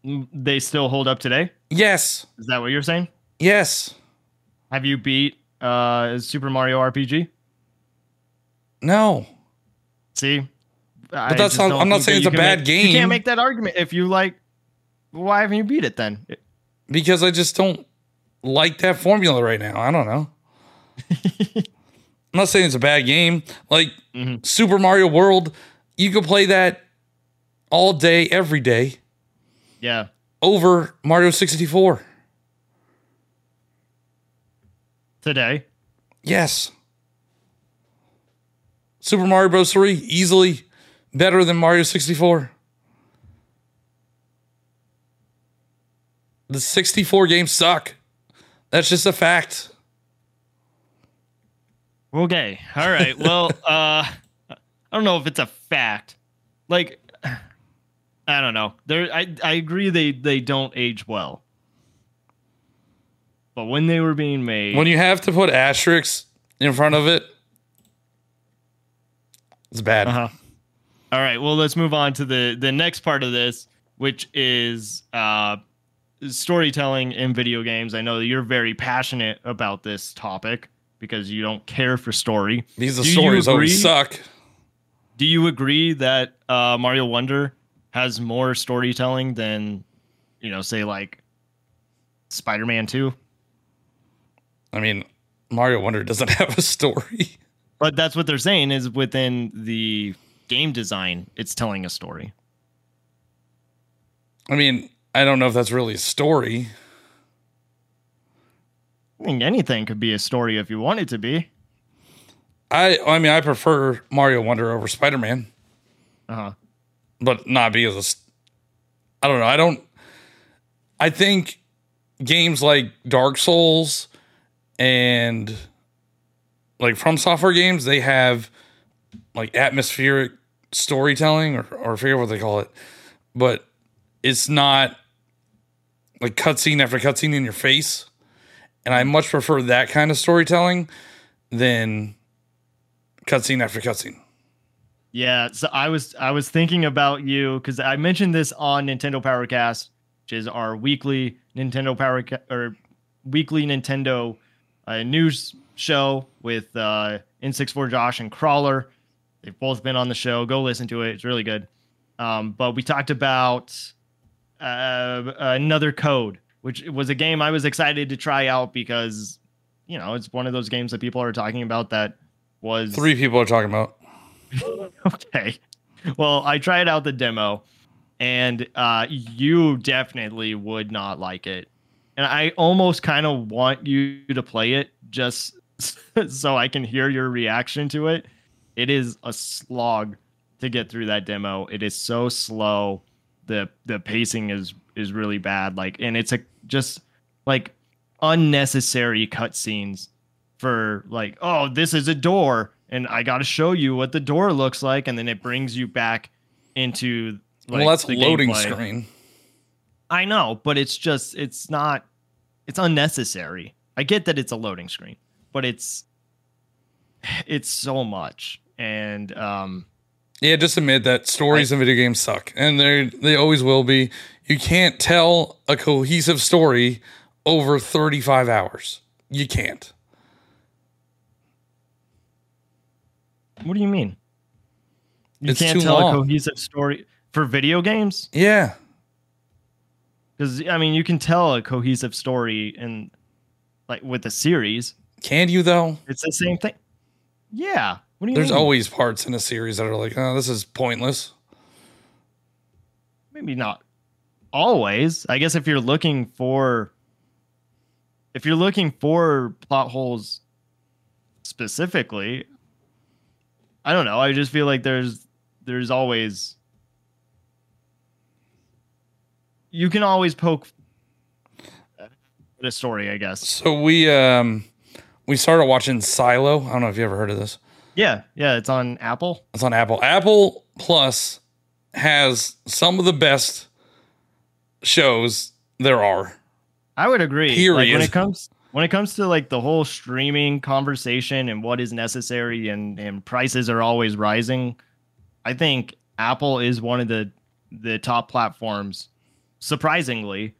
They still hold up today? Yes. Is that what you're saying? Yes. Have you beat uh, Super Mario R P G? No. See? But that's not, I'm not saying it's a bad make, game. You can't make that argument if you like. Why haven't you beat it then? Because I just don't like that formula right now. I don't know. I'm not saying it's a bad game. Like mm-hmm. Super Mario World, you could play that all day, every day. Yeah. Over Mario sixty-four. Today? Yes. Super Mario Bros. three, easily better than Mario sixty-four. The sixty-four games suck. That's just a fact. Okay. All right. Well, uh, I don't know if it's a fact. Like, I don't know. There, I, I agree they, they don't age well. But when they were being made... When you have to put asterisks in front of it, it's bad. Uh-huh. All right, well, let's move on to the, the next part of this, which is uh, storytelling in video games. I know that you're very passionate about this topic because you don't care for story. These are do stories always suck. Do you agree that uh, Mario Wonder has more storytelling than, you know, say, like, Spider-Man two? I mean, Mario Wonder doesn't have a story. But that's what they're saying is within the game design, it's telling a story. I mean, I don't know if that's really a story. I think anything could be a story if you want it to be. I I mean, I prefer Mario Wonder over Spider-Man. Uh-huh. But not because of, I don't know. I don't... I think games like Dark Souls... and like From Software games, they have like atmospheric storytelling or, or I forget what they call it, but it's not like cutscene after cutscene in your face. And I much prefer that kind of storytelling than cutscene after cutscene. Yeah. So I was, I was thinking about you cause I mentioned this on Nintendo Powercast, which is our weekly Nintendo Power or weekly Nintendo a news show with uh, N sixty-four Josh and Crawler. They've both been on the show. Go listen to it. It's really good. Um, but we talked about uh, Another Code, which was a game I was excited to try out because, you know, it's one of those games that people are talking about that was... Three people are talking about. Okay. Well, I tried out the demo, and uh, you definitely would not like it. And I almost kind of want you to play it just so I can hear your reaction to it. It is a slog to get through that demo. It is so slow. The the pacing is is really bad. Like, and it's a just like unnecessary cutscenes for like, oh, this is a door, and I got to show you what the door looks like, and then it brings you back into like, well, that's the loading gameplay screen. I know, but it's just, it's not, it's unnecessary. I get that it's a loading screen, but it's, it's so much. And, um, yeah, just admit that stories I, in video games suck, and they they always will be. You can't tell a cohesive story over thirty-five hours. You can't. What do you mean? You it's can't tell long. a cohesive story for video games? Yeah. Because, I mean, you can tell a cohesive story and like with a series. Can you, though? It's the same thing. Yeah. What do you There's mean? always parts in a series that are like, oh, this is pointless. Maybe not always. I guess if you're looking for... If you're looking for plot holes specifically, I don't know. I just feel like there's there's always... you can always poke at a story, I guess. So we um we started watching Silo. I don't know if you ever heard of this. Yeah, yeah, it's on Apple. It's on Apple. Apple Plus has some of the best shows there are. I would agree. Period. Like when it comes when it comes to like the whole streaming conversation and what is necessary and, and prices are always rising, I think Apple is one of the the top platforms, surprisingly,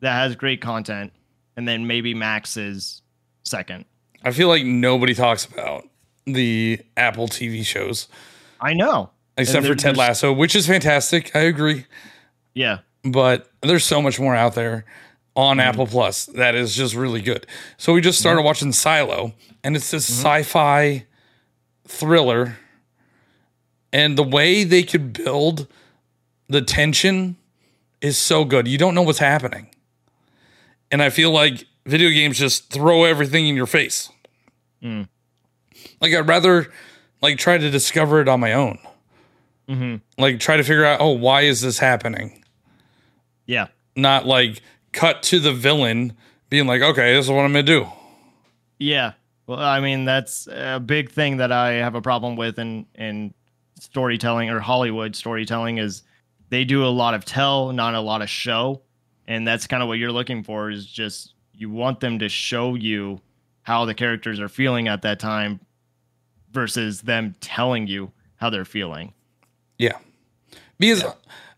that has great content, and then maybe Max is second. I feel like nobody talks about the Apple T V shows. I know. Except for Ted Lasso, which is fantastic. I agree. Yeah. But there's so much more out there on mm-hmm. Apple Plus that is just really good. So we just started mm-hmm. watching Silo, and it's this mm-hmm. sci-fi thriller. And the way they could build the tension is so good. You don't know what's happening. And I feel like video games just throw everything in your face. Mm. Like, I'd rather, like, try to discover it on my own. Mm-hmm. Like, try to figure out, oh, why is this happening? Yeah. Not, like, cut to the villain being like, okay, this is what I'm going to do. Yeah. Well, I mean, that's a big thing that I have a problem with in, in storytelling or Hollywood storytelling is they do a lot of tell, not a lot of show. And that's kind of what you're looking for is just you want them to show you how the characters are feeling at that time versus them telling you how they're feeling. Yeah. Because, yeah.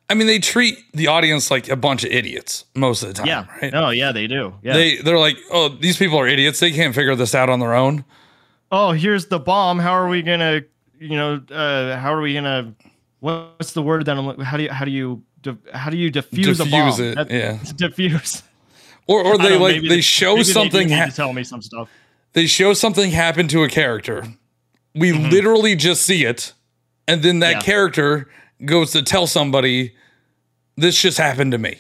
I mean, they treat the audience like a bunch of idiots most of the time, yeah. right? Oh, yeah, they do. Yeah. They, they're like, oh, these people are idiots. They can't figure this out on their own. Oh, here's the bomb. How are we going to, you know, uh, how are we going to, what's the word that I'm, how do you, how do you, how do you diffuse, diffuse a bomb? It, That's, yeah. Diffuse. Or, or they like, they, they show something. They ha- tell me some stuff. They show something happened to a character. We mm-hmm. literally just see it. And then that yeah. character goes to tell somebody, this just happened to me.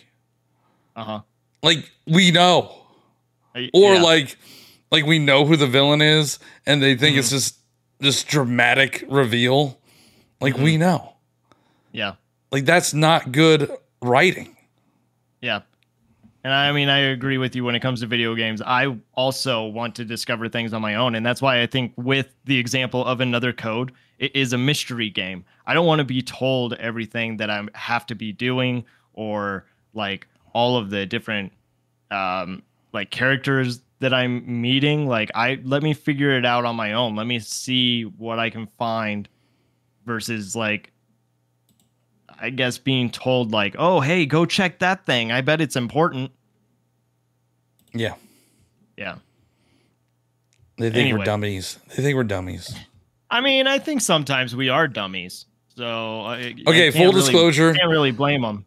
Uh-huh. Like, we know. I, or yeah. like, like we know who the villain is and they think mm-hmm. it's just this dramatic reveal. Like mm-hmm. we know. Yeah. Like, that's not good writing. Yeah. And I mean, I agree with you when it comes to video games. I also want to discover things on my own. And that's why I think with the example of Another Code, it is a mystery game. I don't want to be told everything that I have to be doing or like all of the different um, like characters that I'm meeting. Like, I let me figure it out on my own. Let me see what I can find versus like, I guess being told like, oh, hey, go check that thing. I bet it's important. Yeah. Yeah. They think anyway. we're dummies. They think we're dummies. I mean, I think sometimes we are dummies. So I, okay, I full really, disclosure. Can't really blame them.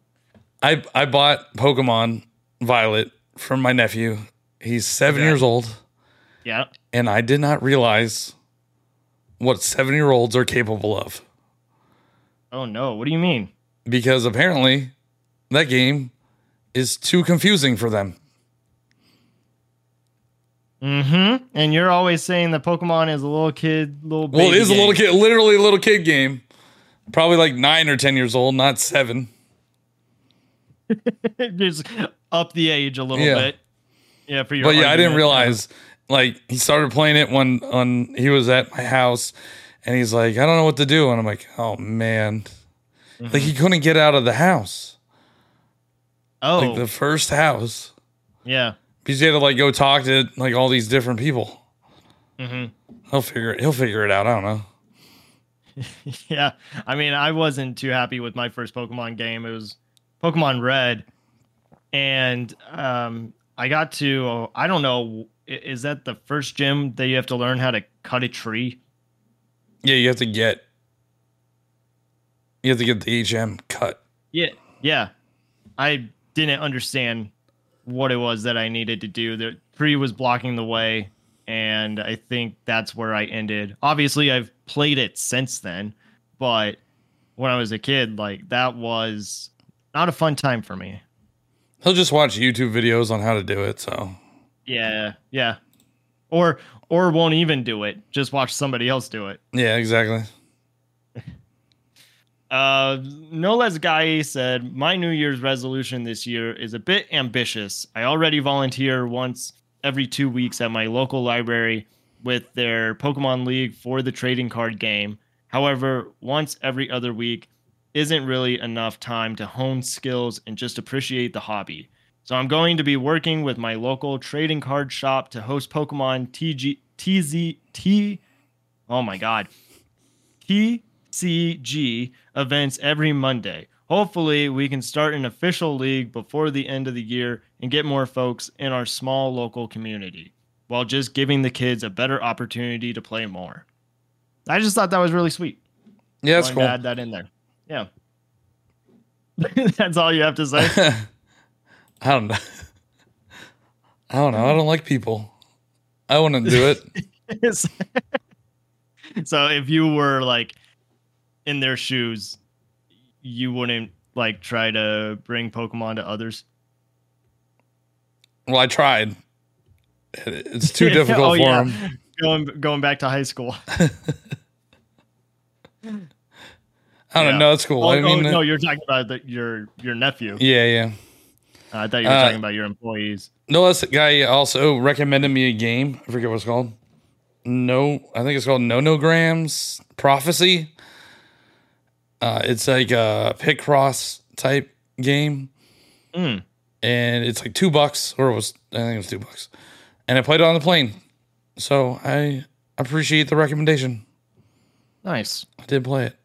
I, I bought Pokemon Violet from my nephew. He's seven yeah. years old. Yeah. And I did not realize what seven-year-olds are capable of. Oh, no. What do you mean? Because apparently that game is too confusing for them. Mm-hmm. And you're always saying that Pokemon is a little kid, little baby Well, it is game. a little kid, literally a little kid game. Probably like nine or ten years old, not seven. Just up the age a little yeah. bit. Yeah, for your But argument. yeah, I didn't realize. Like, he started playing it when, when he was at my house. And he's like, I don't know what to do. And I'm like, oh, man. Mm-hmm. Like, he couldn't get out of the house. Oh. Like, the first house. Yeah. Because he had to, like, go talk to, like, all these different people. Mm-hmm. He'll figure it. He'll figure it out. I don't know. yeah. I mean, I wasn't too happy with my first Pokemon game. It was Pokemon Red. And um, I got to, oh, I don't know, is that the first gym that you have to learn how to cut a tree? Yeah, you have to get you have to get the H M cut. Yeah, yeah. I didn't understand what it was that I needed to do. The tree was blocking the way, and I think that's where I ended. Obviously, I've played it since then, but when I was a kid, like that was not a fun time for me. He'll just watch YouTube videos on how to do it, so. Yeah, yeah. Or or won't even do it. Just watch somebody else do it. Yeah, exactly. Uh, Noles Gai said, my New Year's resolution this year is a bit ambitious. I already volunteer once every two weeks at my local library with their Pokemon League for the trading card game. However, once every other week isn't really enough time to hone skills and just appreciate the hobby. So I'm going to be working with my local trading card shop to host Pokemon T G T Z T. Oh my God. T C G events every Monday. Hopefully we can start an official league before the end of the year and get more folks in our small local community while just giving the kids a better opportunity to play more. I just thought that was really sweet. Yeah, that's cool. Add that in there. Yeah. That's all you have to say? I don't know. I don't know. I don't like people. I wouldn't do it. So if you were like in their shoes, you wouldn't like try to bring Pokemon to others? Well, I tried. It's too difficult oh, for yeah. them. Going, going back to high school. I don't yeah. know. It's cool. Oh, I mean, oh, no, you're talking about the, your, your nephew. Yeah, yeah. Uh, I thought you were uh, talking about your employees. No, this guy also recommended me a game. I forget what it's called. No, I think it's called Nonograms Prophecy. Uh, it's like a pick cross type game. Mm. And it's like two bucks, or it was, I think it was two bucks. And I played it on the plane. So I appreciate the recommendation. Nice. I did play it.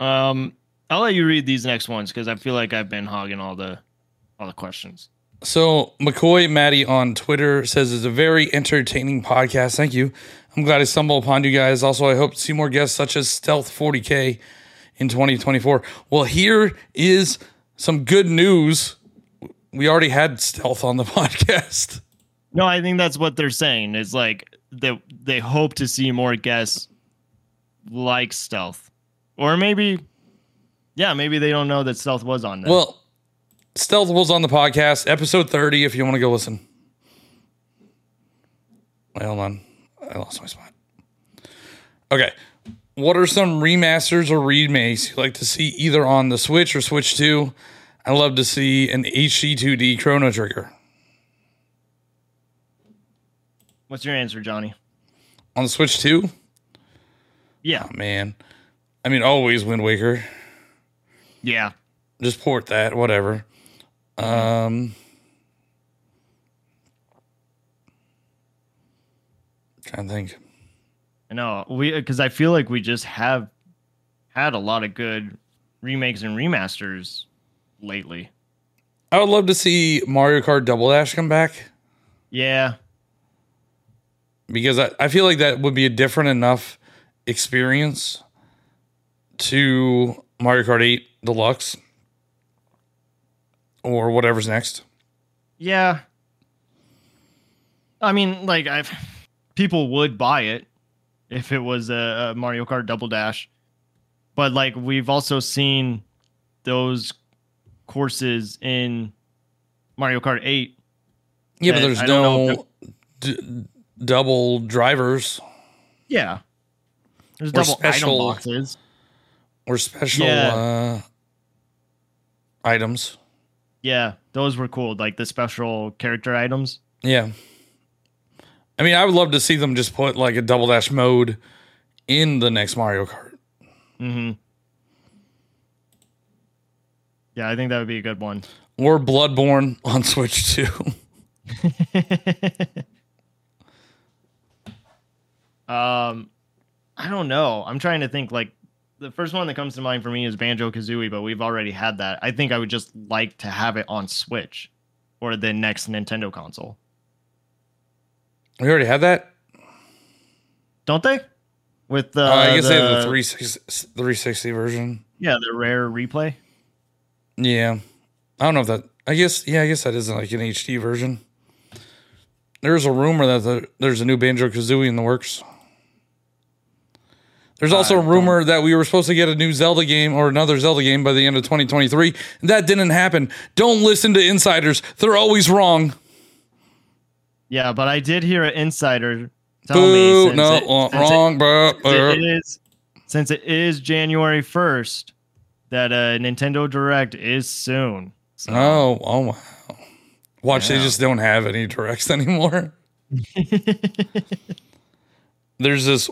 Um, I'll let you read these next ones because I feel like I've been hogging all the all the questions. So McCoy Maddie on Twitter says it's a very entertaining podcast. Thank you. I'm glad I stumbled upon you guys. Also, I hope to see more guests such as Stealth forty K in twenty twenty-four. Well, here is some good news. We already had Stealth on the podcast. No, I think that's what they're saying. It's like they, they hope to see more guests like Stealth. Or maybe... Yeah, maybe they don't know that Stealth was on there. Well, Stealth was on the podcast, episode thirty, if you want to go listen. Wait, hold on. I lost my spot. Okay. What are some remasters or remakes you'd like to see either on the Switch or Switch two? I'd love to see an H D two D Chrono Trigger. What's your answer, Johnny? On the Switch two? Yeah. Oh, man. I mean, always Wind Waker. Yeah. Just port that, whatever. Um, trying to think. I know, we because I feel like we just have had a lot of good remakes and remasters lately. I would love to see Mario Kart Double Dash come back. Yeah. Because I, I feel like that would be a different enough experience to Mario Kart eight Deluxe or whatever's next. Yeah. I mean, like, I've people would buy it if it was a, a Mario Kart Double Dash. But, like, we've also seen those courses in Mario Kart eight. Yeah, but there's I no d- double drivers. Yeah. There's double special item boxes. Or special yeah. uh, items. Yeah, those were cool. Like the special character items. Yeah. I mean, I would love to see them just put like a Double Dash mode in the next Mario Kart. Mm-hmm. Yeah, I think that would be a good one. Or Bloodborne on Switch two. um, I don't know. I'm trying to think like, the first one that comes to mind for me is Banjo-Kazooie, but we've already had that. I think I would just like to have it on Switch or the next Nintendo console. We already had that? Don't they? With the, uh, I guess the, they have the three sixty version. Yeah, the rare replay. Yeah. I don't know if that... I guess... Yeah, I guess that isn't like an H D version. There's a rumor that the, there's a new Banjo-Kazooie in the works. There's also a rumor that we were supposed to get a new Zelda game or another Zelda game by the end of twenty twenty-three. That didn't happen. Don't listen to insiders. They're always wrong. Yeah, but I did hear an insider tell Boo, me. Since no, it, wrong. It, bro, bro. It is since it is January first, that uh, Nintendo Direct is soon. So. Oh, oh, wow. Watch, yeah. They just don't have any Directs anymore. There's this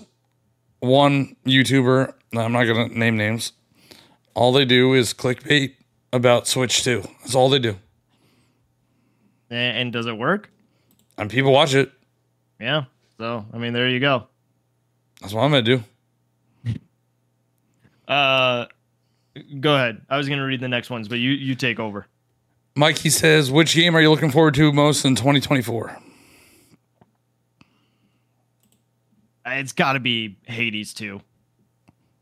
one YouTuber, I'm not going to name names. All they do is clickbait about Switch two. That's all they do. And, and does it work? And people watch it. Yeah. So, I mean, there you go. That's what I'm going to do. uh, Go ahead. I was going to read the next ones, but you, you take over. Mikey says, which game are you looking forward to most in twenty twenty-four? It's got to be Hades two.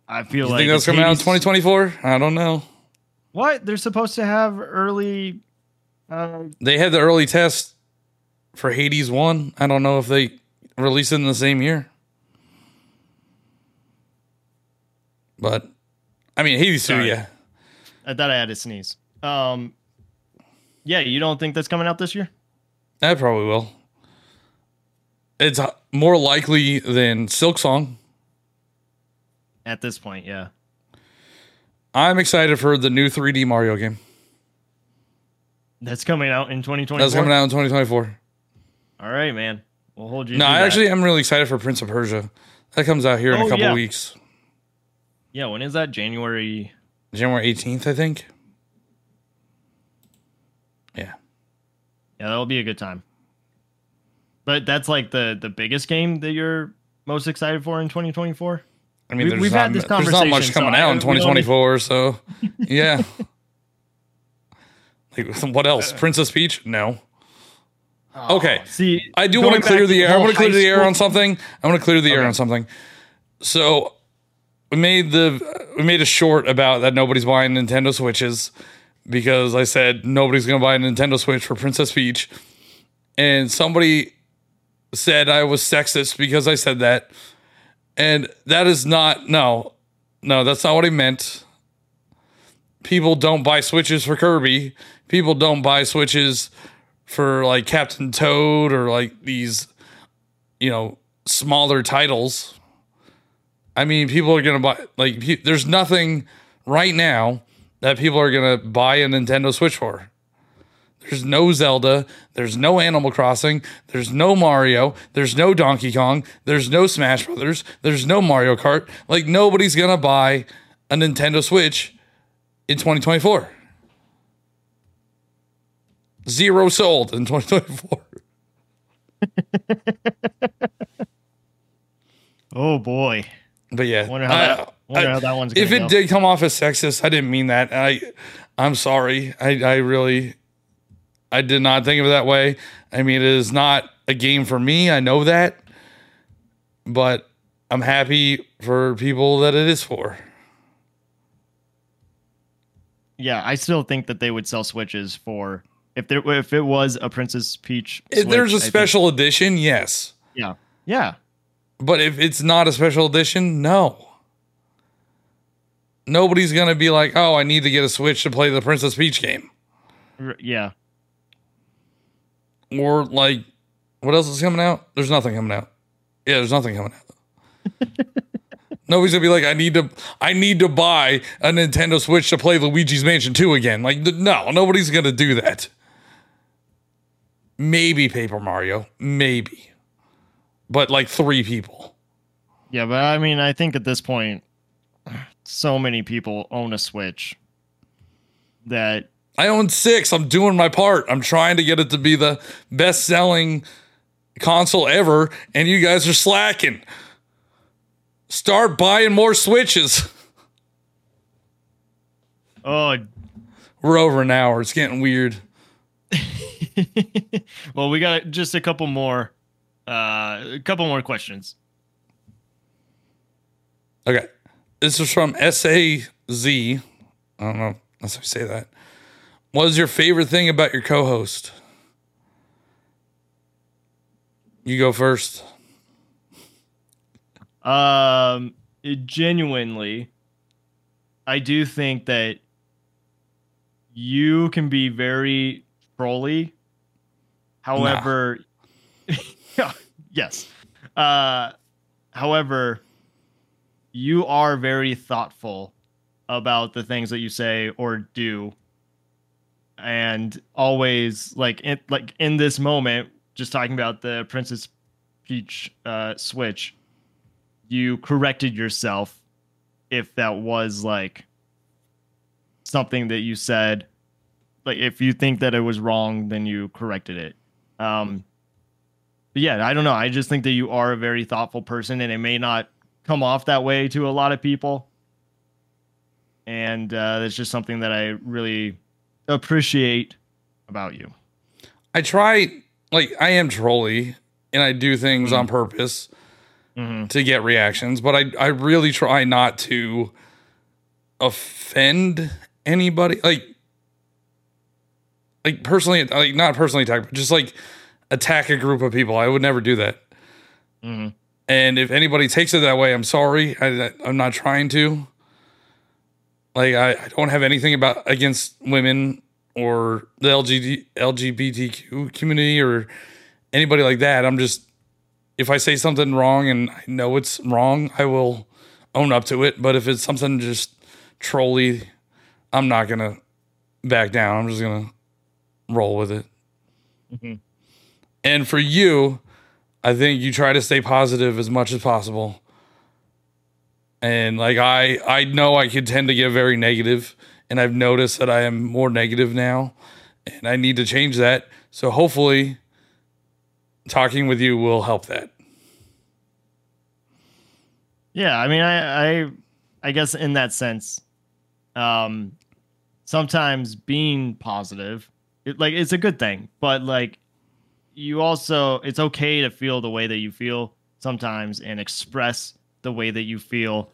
I feel you like... You think that's coming Hades... out in twenty twenty-four? I don't know. What? They're supposed to have early... Uh... They had the early test for Hades one. I don't know if they released it in the same year. But, I mean, Hades two, yeah. I thought I had to sneeze. Um... Yeah, you don't think that's coming out this year? I probably will. It's more likely than Silksong. At this point, yeah. I'm excited for the new three D Mario game. That's coming out in twenty twenty-four? That's coming out in twenty twenty-four. All right, man. We'll hold you. No, I that. actually am really excited for Prince of Persia. That comes out here oh, in a couple yeah. weeks. Yeah, when is that? January? January eighteenth, I think. Yeah, that'll be a good time. But that's like the, the biggest game that you're most excited for in twenty twenty-four? I mean, we, we've not, had this conversation. There's not much coming so out I, in twenty twenty-four, so yeah. Like, what else? Princess Peach? No. Oh, okay. See, I do want to clear the air. I want to clear the air on something. I want to clear the okay. air on something. So we made the we made a short about that nobody's buying Nintendo Switches. Because I said nobody's going to buy a Nintendo Switch for Princess Peach. And somebody said I was sexist because I said that. And that is not, no. No, that's not what I meant. People don't buy Switches for Kirby. People don't buy Switches for, like, Captain Toad or, like, these, you know, smaller titles. I mean, people are going to buy, like, pe- there's nothing right now that people are going to buy a Nintendo Switch for. There's no Zelda. There's no Animal Crossing. There's no Mario. There's no Donkey Kong. There's no Smash Brothers. There's no Mario Kart. Like, nobody's going to buy a Nintendo Switch in twenty twenty-four. Zero sold in twenty twenty-four. Oh, boy. But yeah. Wonder how I, that- I, how that one's if it go. did come off as sexist, I didn't mean that. I, I'm sorry. I, I really, I did not think of it that way. I mean, it is not a game for me. I know that, but I'm happy for people that it is for. Yeah, I still think that they would sell Switches for if there if it was a Princess Peach. If Switch, there's a special edition, yes. Yeah, yeah. But if it's not a special edition, no. Nobody's going to be like, oh, I need to get a Switch to play the Princess Peach game. Yeah. Or, like, what else is coming out? There's nothing coming out. Yeah, there's nothing coming out. Nobody's going to be like, I need to I need to buy a Nintendo Switch to play Luigi's Mansion two again. Like, no, nobody's going to do that. Maybe Paper Mario. Maybe. But, like, three people. Yeah, but, I mean, I think at this point... so many people own a Switch that I own six. I'm doing my part. I'm trying to get it to be the best selling console ever. And you guys are slacking. Start buying more Switches. Oh, we're over an hour. It's getting weird. Well, we got just a couple more, uh, a couple more questions. Okay. This is from S A Z. I don't know unless I say that. What is your favorite thing about your co-host? You go first. Um, it genuinely, I do think that you can be very trolly. However, nah. Yes. Uh, however... you are very thoughtful about the things that you say or do. And always, like, in, like in this moment, just talking about the Princess Peach uh, Switch, you corrected yourself if that was, like, something that you said. Like, if you think that it was wrong, then you corrected it. Um, but yeah, I don't know. I just think that you are a very thoughtful person, and it may not come off that way to a lot of people. And uh, that's just something that I really appreciate about you. I try, like, I am trolly, and I do things mm-hmm. on purpose mm-hmm. to get reactions, but I, I really try not to offend anybody. Like, Like personally, like not personally attack, but just like attack a group of people. I would never do that. Mm-hmm. And if anybody takes it that way, I'm sorry. I, I'm not trying to. Like I, I don't have anything about against women or the L G B T Q community or anybody like that. I'm just, if I say something wrong and I know it's wrong, I will own up to it. But if it's something just trolly, I'm not gonna back down. I'm just gonna roll with it. Mm-hmm. And for you, I think you try to stay positive as much as possible. And like I I know I could tend to get very negative, and I've noticed that I am more negative now, and I need to change that. So hopefully talking with you will help that. Yeah, I mean I I, I guess in that sense, um, sometimes being positive, It, like, it's a good thing, but like you also, it's okay to feel the way that you feel sometimes and express the way that you feel,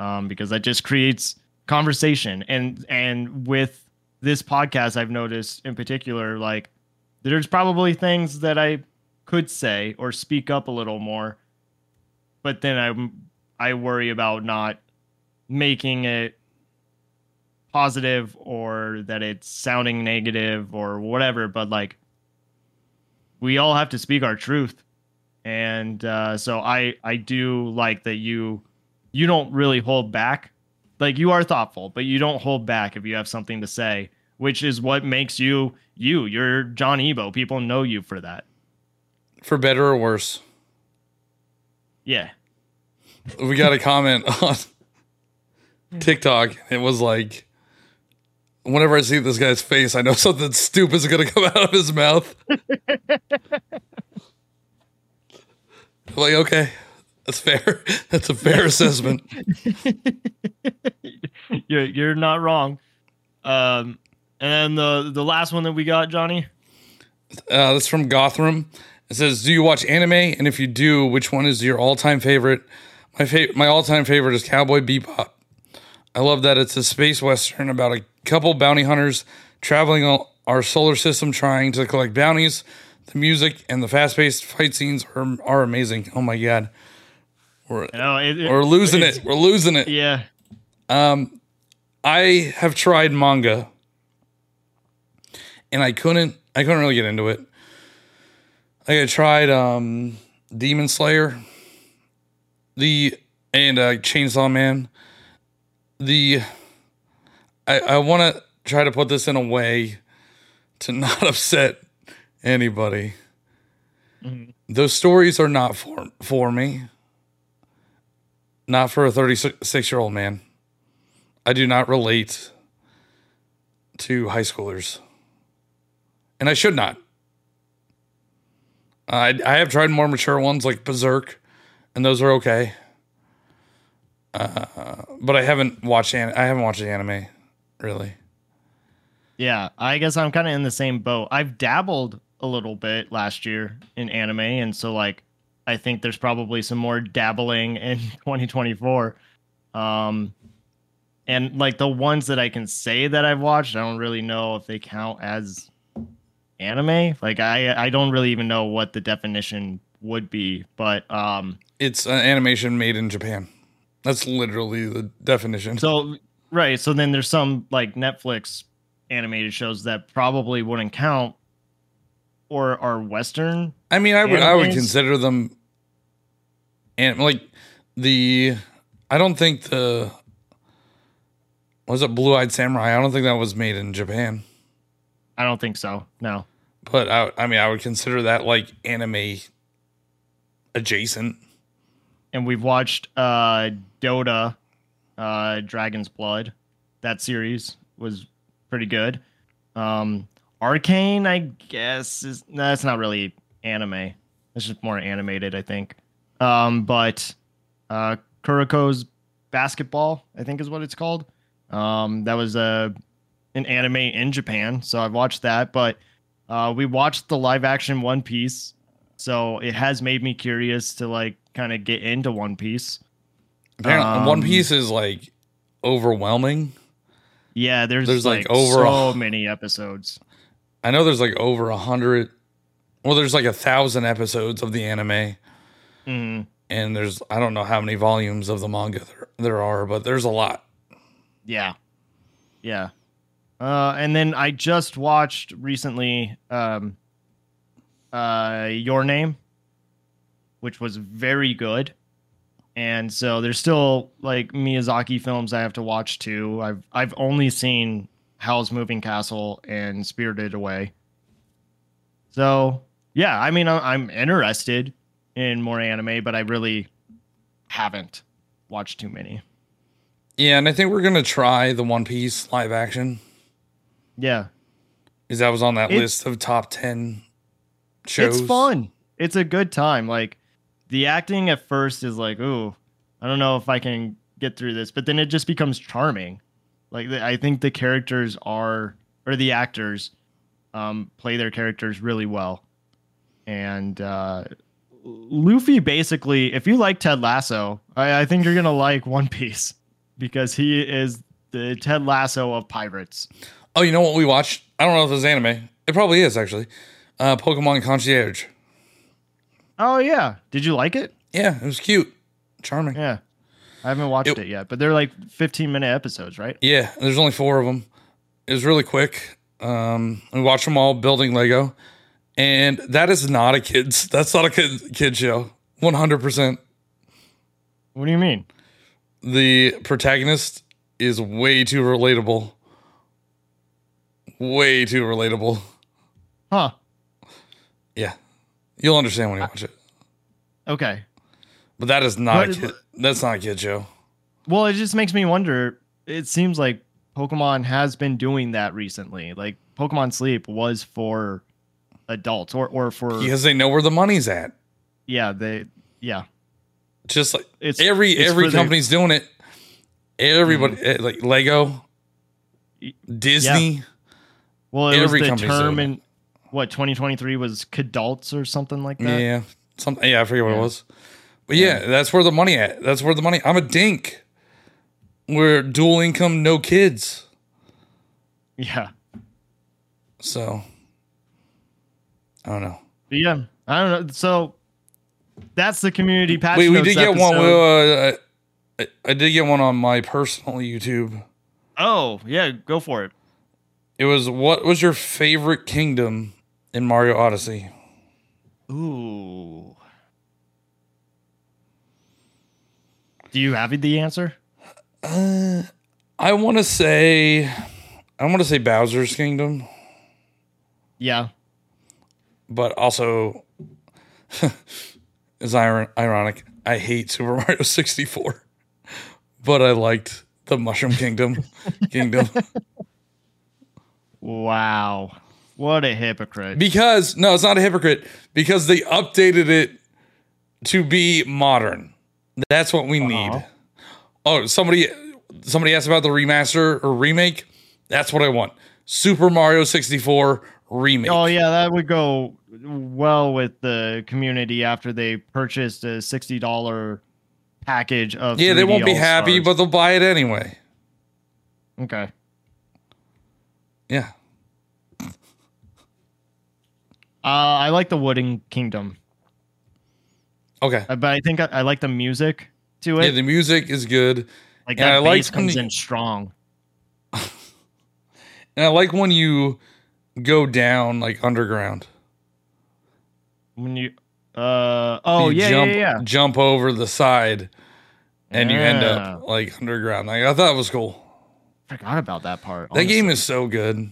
um, because that just creates conversation. And, and with this podcast, I've noticed in particular, like there's probably things that I could say or speak up a little more, but then I, I worry about not making it positive or that it's sounding negative or whatever, but like we all have to speak our truth. And uh so I I do like that you you don't really hold back. Like you are thoughtful, but you don't hold back if you have something to say, which is what makes you you. You're John Ebo. People know you for that. For better or worse. Yeah. We got a comment on TikTok. It was like, whenever I see this guy's face, I know something stupid is going to come out of his mouth. Like, okay, that's fair. That's a fair assessment. You're, you're not wrong. Um, and then the, the last one that we got, Johnny? Uh, that's from Gotham. It says, do you watch anime? And if you do, which one is your all-time favorite? My, fa- my all-time favorite is Cowboy Bebop. I love that it's a space western about a couple bounty hunters traveling our solar system trying to collect bounties. The music and the fast-paced fight scenes are, are amazing. Oh my god, we're, no, it, we're losing it. We're losing it. Yeah. Um, I have tried manga, and I couldn't. I couldn't really get into it. I tried um, Demon Slayer, the and uh, Chainsaw Man. The I, I want to try to put this in a way to not upset anybody. Mm-hmm. Those stories are not for for me. Not for a thirty-six-year-old man. I do not relate to high schoolers, and I should not. I I have tried more mature ones like Berserk, and those are okay. Uh, but I haven't watched an- I haven't watched the anime, really. Yeah, I guess I'm kind of in the same boat. I've dabbled a little bit last year in anime, and so like I think there's probably some more dabbling in twenty twenty-four. Um, and like the ones that I can say that I've watched, I don't really know if they count as anime. Like I I don't really even know what the definition would be, but um, it's an animation made in Japan. That's literally the definition. So, right. So then there's some like Netflix animated shows that probably wouldn't count or are Western. I mean, I would, animes. I would consider them and like the I don't think the, was it Blue-Eyed Samurai? I don't think that was made in Japan. I don't think so, no. But, I, I mean, I would consider that, like, anime adjacent. And we've watched uh, Dota, uh, Dragon's Blood. That series was pretty good. Um, Arcane, I guess, is no, it's not really anime. It's just more animated, I think. Um, but uh, Kuroko's Basketball, I think is what it's called. Um, that was a, an anime in Japan, so I've watched that. But uh, we watched the live-action One Piece, so it has made me curious to, like, kind of get into One Piece. Apparently, um, One Piece is like overwhelming. Yeah, there's, there's like, like over so many episodes. I know there's like over a hundred. Well, there's like a thousand episodes of the anime, mm. and there's I don't know how many volumes of the manga there, there are, but there's a lot. Yeah, yeah. Uh, and then I just watched recently um, uh, Your Name, which was very good. And so there's still like Miyazaki films I have to watch too. I've I've only seen Howl's Moving Castle and Spirited Away. So yeah, I mean I'm interested in more anime, but I really haven't watched too many. Yeah, and I think we're gonna try the One Piece live action. Yeah, because that was on that it's, list of top ten shows. It's fun. It's a good time. Like. The acting at first is like, ooh, I don't know if I can get through this. But then it just becomes charming. Like, I think the characters are, or the actors um, play their characters really well. And uh, Luffy, basically, if you like Ted Lasso, I, I think you're going to like One Piece. Because he is the Ted Lasso of pirates. Oh, you know what we watched? I don't know if it was anime. It probably is, actually. Uh, Pokemon Concierge. Oh, yeah. Did you like it? Yeah, it was cute. Charming. Yeah. I haven't watched it, it yet, but they're like fifteen-minute episodes, right? Yeah, there's only four of them. It was really quick. Um, we watched them all building Lego, and that is not a kid's... That's not a kid, kid show. one hundred percent. What do you mean? The protagonist is way too relatable. Way too relatable. Huh. Yeah. You'll understand when you watch it. Okay. But that is not but, a kid. That's not a kid show. Well, it just makes me wonder. It seems like Pokemon has been doing that recently. Like Pokemon Sleep was for adults or, or for because they know where the money's at. Yeah, they yeah. Just like it's, every it's every company's their, doing it. Everybody mm, like Lego, Disney. Yeah. Well, it every was the term and what twenty twenty-three was Kidults or something like that. Yeah, something. Yeah, I forget what yeah. it was. But yeah, yeah, that's where the money at. That's where the money. I'm a dink. We're dual income, no kids. Yeah. So I don't know. But yeah, I don't know. So that's the community patch. Wait, we did get episode. one. Uh, I, I did get one on my personal YouTube. Oh yeah, go for it. It was what was your favorite kingdom in Mario Odyssey? Ooh. Do you have the answer? Uh, I want to say, I want to say Bowser's Kingdom. Yeah. But also, it's ironic. I hate Super Mario sixty-four, but I liked the Mushroom Kingdom. Kingdom. Wow. What a hypocrite. Because, no, it's not a hypocrite. Because they updated it to be modern. That's what we uh-huh. need. Oh, somebody somebody asked about the remaster or remake. That's what I want. Super Mario sixty-four remake. Oh, yeah, that would go well with the community after they purchased a sixty dollars package of Yeah, they won't be All-Stars. Happy, but they'll buy it anyway. Okay. Yeah. Uh, I like the Wooden Kingdom. Okay. Uh, but I think I, I like the music to it. Yeah, the music is good. Like that bass comes in strong. And I like when you go down like underground. When you uh oh yeah, yeah, yeah. Jump over the side. and yeah. you end up like underground. Like I thought it was cool. I forgot about that part. Honestly. That game is so good.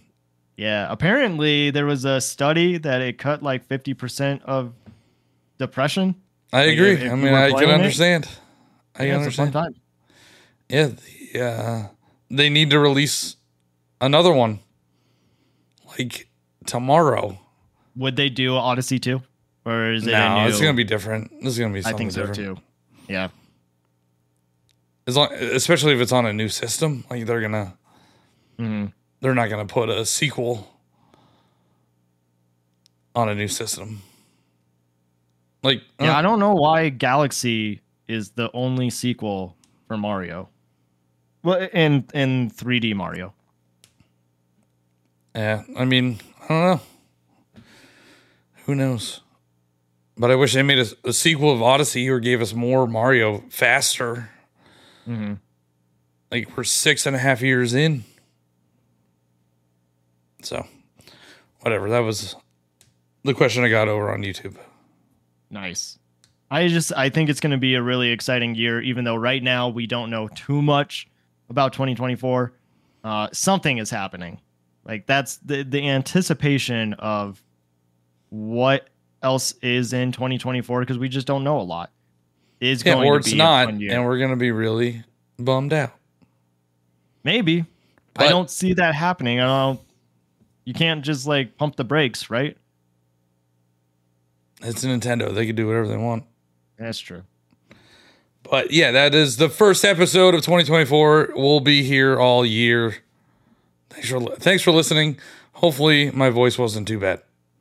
Yeah, apparently there was a study that it cut like fifty percent of depression. I agree. Like, if, if I mean, I can understand. It, I can understand. It's a fun time. Yeah, the, uh, they need to release another one like tomorrow. Would they do Odyssey two? Or is it no, a new... it's going to be different. This is going to be something I think so different. Too. Yeah. As long, especially if it's on a new system, like they're going to mm-hmm. they're not going to put a sequel on a new system. Like Yeah, uh, I don't know why Galaxy is the only sequel for Mario. Well, in in three D Mario. Yeah, I mean, I don't know. Who knows? But I wish they made a, a sequel of Odyssey or gave us more Mario faster. Mm-hmm. Like, we're six and a half years in. So, whatever. That was the question I got over on YouTube. Nice. I just, I think it's going to be a really exciting year, even though right now we don't know too much about twenty twenty-four. Uh, something is happening. Like, that's the, the anticipation of what else is in twenty twenty-four, because we just don't know a lot. Is yeah, going or to it's be not, and we're going to be really bummed out. Maybe. But I don't see that happening. I don't, you can't just, like, pump the brakes, right? It's Nintendo. They can do whatever they want. That's true. But, yeah, that is the first episode of twenty twenty-four. We'll be here all year. Thanks for, thanks for listening. Hopefully my voice wasn't too bad.